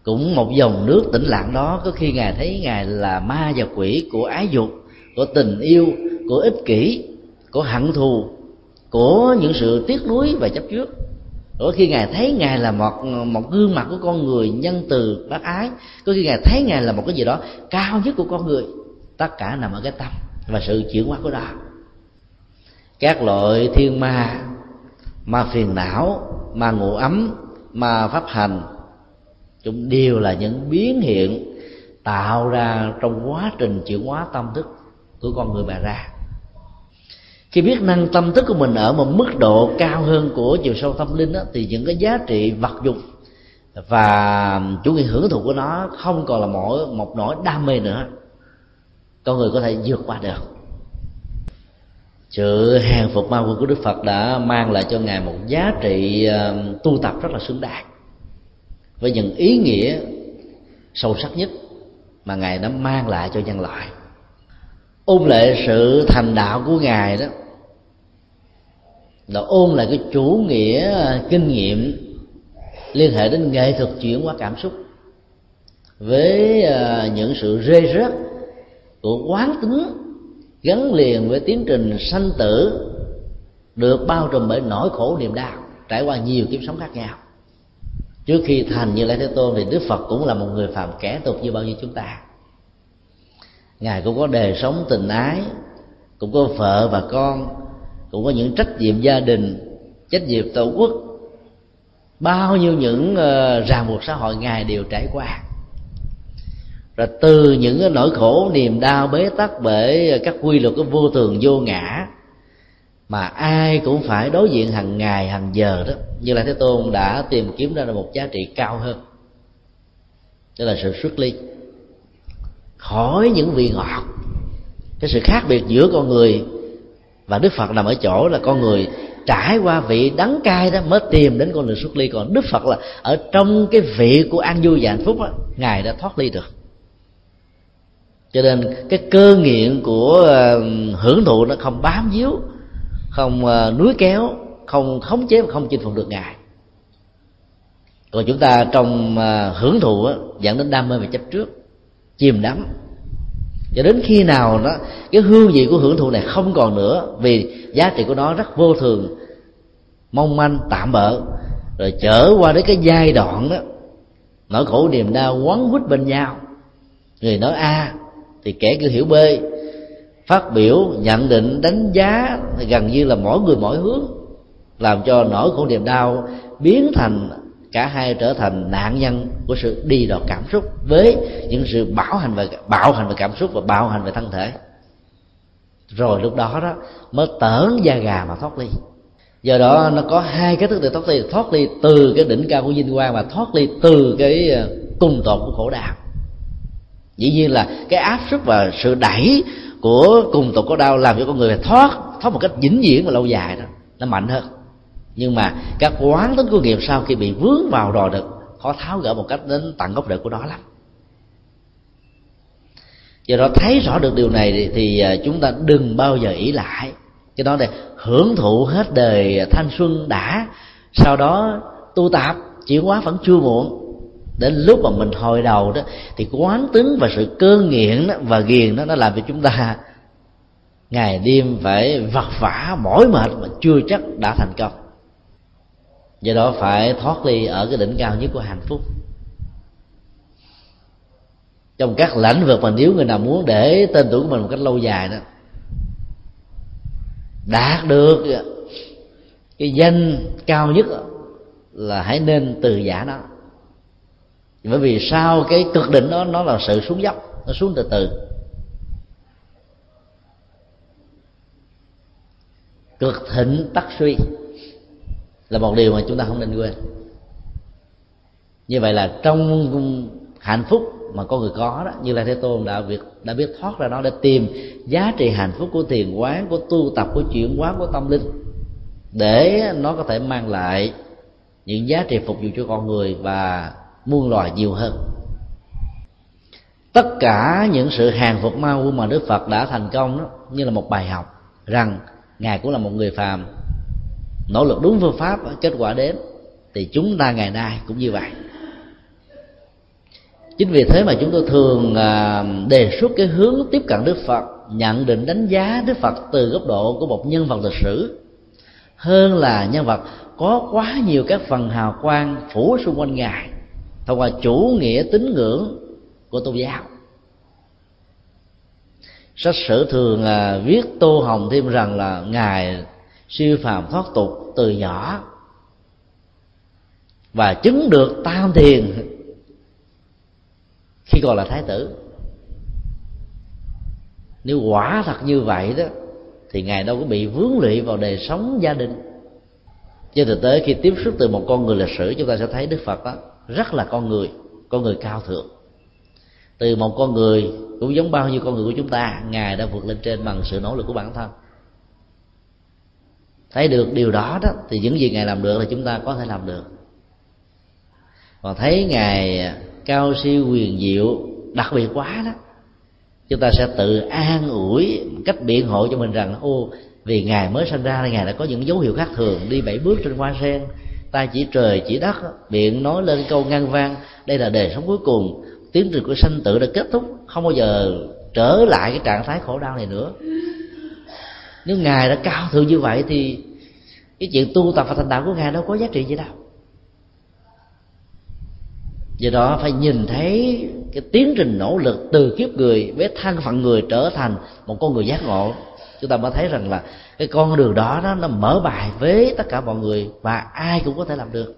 cũng một dòng nước tĩnh lặng đó, có khi ngài thấy ngài là ma và quỷ của ái dục, của tình yêu, của ích kỷ, của hận thù, của những sự tiếc nuối và chấp trước. Có khi ngài thấy ngài là một một gương mặt của con người nhân từ bác ái. Có khi ngài thấy ngài là một cái gì đó cao nhất của con người. Tất cả nằm ở cái tâm và sự chuyển hóa của đó. Các loại thiên ma, ma phiền não, ma ngủ ấm, ma pháp hành, chúng đều là những biến hiện tạo ra trong quá trình chuyển hóa tâm thức của con người mà ra. Khi biết năng tâm thức của mình ở một mức độ cao hơn của chiều sâu tâm linh đó, thì những cái giá trị vật dục và chủ nghĩa hưởng thụ của nó không còn là mỗi một nỗi đam mê nữa. Con người có thể vượt qua được. Sự hàng phục ma quân của Đức Phật đã mang lại cho ngài một giá trị tu tập rất là xứng đáng, với những ý nghĩa sâu sắc nhất mà ngài đã mang lại cho nhân loại. Ôn lại sự thành đạo của ngài đó, đã ôn lại cái chủ nghĩa kinh nghiệm liên hệ đến nghệ thuật chuyển hóa cảm xúc với những sự rơi rớt của quán tính gắn liền với tiến trình sanh tử, được bao trùm bởi nỗi khổ niềm đau trải qua nhiều kiếp sống khác nhau. Trước khi thành Như Lai Thế Tôn thì Đức Phật cũng là một người phàm kẻ tục như bao nhiêu chúng ta. Ngài cũng có đời sống tình ái, cũng có vợ và con, cũng có những trách nhiệm gia đình, trách nhiệm tổ quốc. Bao nhiêu những ràng buộc xã hội Ngài đều trải qua. Rồi từ những nỗi khổ, niềm đau, bế tắc bởi các quy luật của vô thường, vô ngã mà ai cũng phải đối diện hàng ngày, hàng giờ đó, như là Thế Tôn đã tìm kiếm ra một giá trị cao hơn, đó là sự xuất ly khỏi những vị ngọt. Cái sự khác biệt giữa con người và Đức Phật nằm ở chỗ là con người trải qua vị đắng cay đó mới tìm đến con đường xuất ly, còn Đức Phật là ở trong cái vị của an vui và hạnh phúc đó, Ngài đã thoát ly được. Cho nên cái cơ nghiện của hưởng thụ nó không bám víu, không núi kéo, không khống chế, không chinh phục được Ngài. Còn chúng ta trong hưởng thụ á, dẫn đến đam mê và chấp trước, chìm đắm. Cho đến khi nào nó cái hương vị của hưởng thụ này không còn nữa, vì giá trị của nó rất vô thường, mong manh, tạm bợ, rồi trở qua đến cái giai đoạn đó nỗi khổ niềm đau quấn quýt bên nhau, người nói A thì kẻ cứ hiểu B, phát biểu, nhận định, đánh giá gần như là mỗi người mỗi hướng, làm cho nỗi khổ niềm đau biến thành cả hai trở thành nạn nhân của sự đi đọt cảm xúc, với những sự bạo hành về bạo hành về cảm xúc và bạo hành về thân thể. Rồi lúc đó đó mới tởn da gà mà thoát ly. Do đó nó có hai cái thức để thoát ly: thoát ly từ cái đỉnh cao của vinh quang và thoát ly từ cái cung tột của khổ đau. Dĩ nhiên là cái áp suất và sự đẩy của cùng tột có đau làm cho con người thoát thoát một cách vĩnh viễn và lâu dài, đó nó mạnh hơn. Nhưng mà các quán tính của nghiệp sau khi bị vướng vào đò đực khó tháo gỡ một cách đến tận gốc rễ của nó lắm. Do đó thấy rõ được điều này thì chúng ta đừng bao giờ ỷ lại cái đó để hưởng thụ hết đời thanh xuân đã, sau đó tu tập chuyển hóa vẫn chưa muộn. Đến lúc mà mình hồi đầu đó thì quán tính và sự cơ nghiện đó, và ghiền đó, nó làm cho chúng ta ngày đêm phải vật vã mỏi mệt mà chưa chắc đã thành công. Do đó phải thoát ly ở cái đỉnh cao nhất của hạnh phúc. Trong các lĩnh vực mà nếu người nào muốn để tên tuổi của mình một cách lâu dài đó, đạt được cái danh cao nhất là hãy nên từ giả nó. Bởi vì sau cái cực đỉnh đó nó là sự xuống dốc, nó xuống từ từ. Cực thịnh tắc suy là một điều mà chúng ta không nên quên. Như vậy là trong hạnh phúc mà con người có đó, như là Thế Tôn đã việc đã biết thoát ra nó để tìm giá trị hạnh phúc của thiền quán, của tu tập, của chuyển hóa, của tâm linh, để nó có thể mang lại những giá trị phục vụ cho con người và muôn loài nhiều hơn. Tất cả những sự hàng phục ma quân mà Đức Phật đã thành công đó, như là một bài học rằng Ngài cũng là một người phàm, nỗ lực đúng phương pháp, kết quả đến. Thì chúng ta ngày nay cũng như vậy. Chính vì thế mà chúng tôi thường đề xuất cái hướng tiếp cận Đức Phật, nhận định đánh giá Đức Phật từ góc độ của một nhân vật lịch sử, hơn là nhân vật có quá nhiều các phần hào quang phủ xung quanh Ngài thông qua chủ nghĩa tín ngưỡng của tôn giáo. Sách sử thường là viết tô hồng thêm rằng là Ngài siêu phàm thoát tục từ nhỏ và chứng được tam thiền khi còn là thái tử. Nếu quả thật như vậy đó thì Ngài đâu có bị vướng lụy vào đời sống gia đình. Trên thực tế, khi tiếp xúc từ một con người lịch sử, chúng ta sẽ thấy Đức Phật đó rất là con người, con người cao thượng. Từ một con người cũng giống bao nhiêu con người của chúng ta, Ngài đã vượt lên trên bằng sự nỗ lực của bản thân. Thấy được điều đó đó thì những gì Ngài làm được là chúng ta có thể làm được. Còn thấy Ngài cao siêu quyền diệu đặc biệt quá đó, chúng ta sẽ tự an ủi cách biện hộ cho mình rằng ô, vì Ngài mới sinh ra là Ngài đã có những dấu hiệu khác thường, đi bảy bước trên hoa sen, ta chỉ trời chỉ đất, miệng nói lên câu ngăn vang, đây là đời sống cuối cùng, tiến trình của sanh tử đã kết thúc, không bao giờ trở lại cái trạng thái khổ đau này nữa. Nếu Ngài đã cao thượng như vậy thì cái chuyện tu tập và thành đạo của Ngài đâu có giá trị gì đâu. Do đó phải nhìn thấy cái tiến trình nỗ lực từ kiếp người với thân phận người trở thành một con người giác ngộ. Chúng ta mới thấy rằng là cái con đường đó, đó nó mở bài với tất cả mọi người và ai cũng có thể làm được.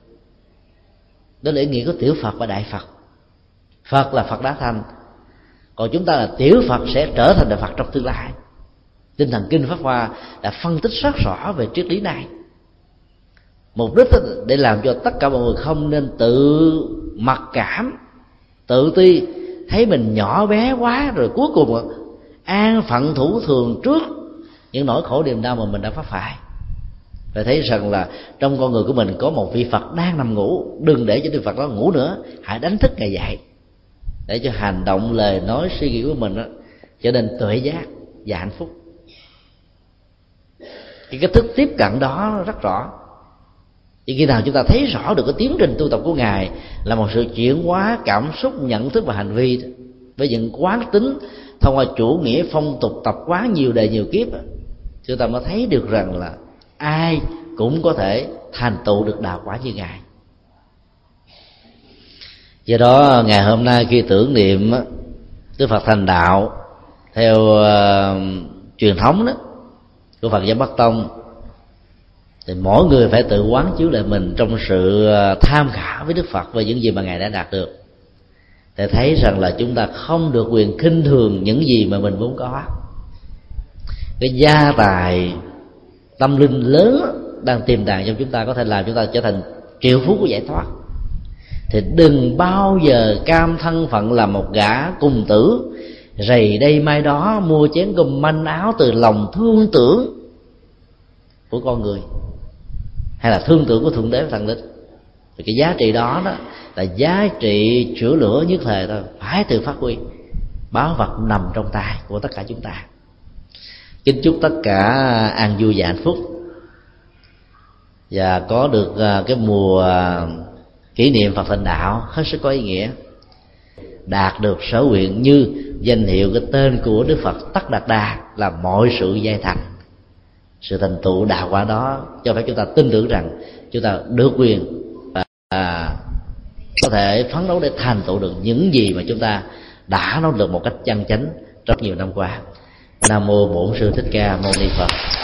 Đó là ý nghĩa của tiểu Phật và đại Phật. Phật là Phật đã thành, còn chúng ta là tiểu Phật sẽ trở thành đại Phật trong tương lai. Tinh thần Kinh Pháp Hoa đã phân tích rất rõ về triết lý này. Mục đích để làm cho tất cả mọi người không nên tự mặc cảm, tự ti, thấy mình nhỏ bé quá rồi cuối cùng an phận thủ thường trước những nỗi khổ niềm đau mà mình đã phát phải. Phải thấy rằng là trong con người của mình có một vị Phật đang nằm ngủ, đừng để cho vị Phật đó ngủ nữa, hãy đánh thức ngày dậy để cho hành động, lời nói, suy nghĩ của mình đó, trở nên tuệ giác và hạnh phúc. Cái cách thức tiếp cận đó rất rõ. Chỉ khi nào chúng ta thấy rõ được cái tiến trình tu tập của Ngài là một sự chuyển hóa cảm xúc, nhận thức và hành vi với những quán tính thông qua chủ nghĩa phong tục tập quán nhiều đời nhiều kiếp, chúng ta mới thấy được rằng là ai cũng có thể thành tựu được đạo quả như Ngài. Do đó ngày hôm nay khi tưởng niệm Đức Phật thành đạo theo uh, truyền thống đó của Phật giáo Bắc Tông, thì mỗi người phải tự quán chiếu lại mình trong sự tham khảo với Đức Phật về những gì mà Ngài đã đạt được, để thấy rằng là chúng ta không được quyền khinh thường những gì mà mình vốn có. Cái gia tài tâm linh lớn đang tiềm tàng trong chúng ta có thể làm chúng ta trở thành triệu phú của giải thoát, thì đừng bao giờ cam thân phận là một gã cùng tử rầy đây mai đó mua chén cơm manh áo từ lòng thương tưởng của con người, hay là thương tưởng của Thượng Đế và Thần Linh. Thì cái giá trị đó đó là giá trị chữa lửa nhất thời thôi, phải tự phát huy. Báo vật nằm trong tay của tất cả chúng ta. Kính chúc tất cả an vui và hạnh phúc, và có được cái mùa kỷ niệm Phật thành đạo hết sức có ý nghĩa, đạt được sở nguyện như danh hiệu cái tên của Đức Phật Tất Đạt Đa là mọi sự giai thành. Sự thành tựu đạo quả đó cho phép chúng ta tin tưởng rằng chúng ta được quyền và có thể phấn đấu để thành tựu được những gì mà chúng ta đã nỗ lực một cách chân chánh trong nhiều năm qua. Nam mô Bổn Sư Thích Ca Mâu Ni Phật.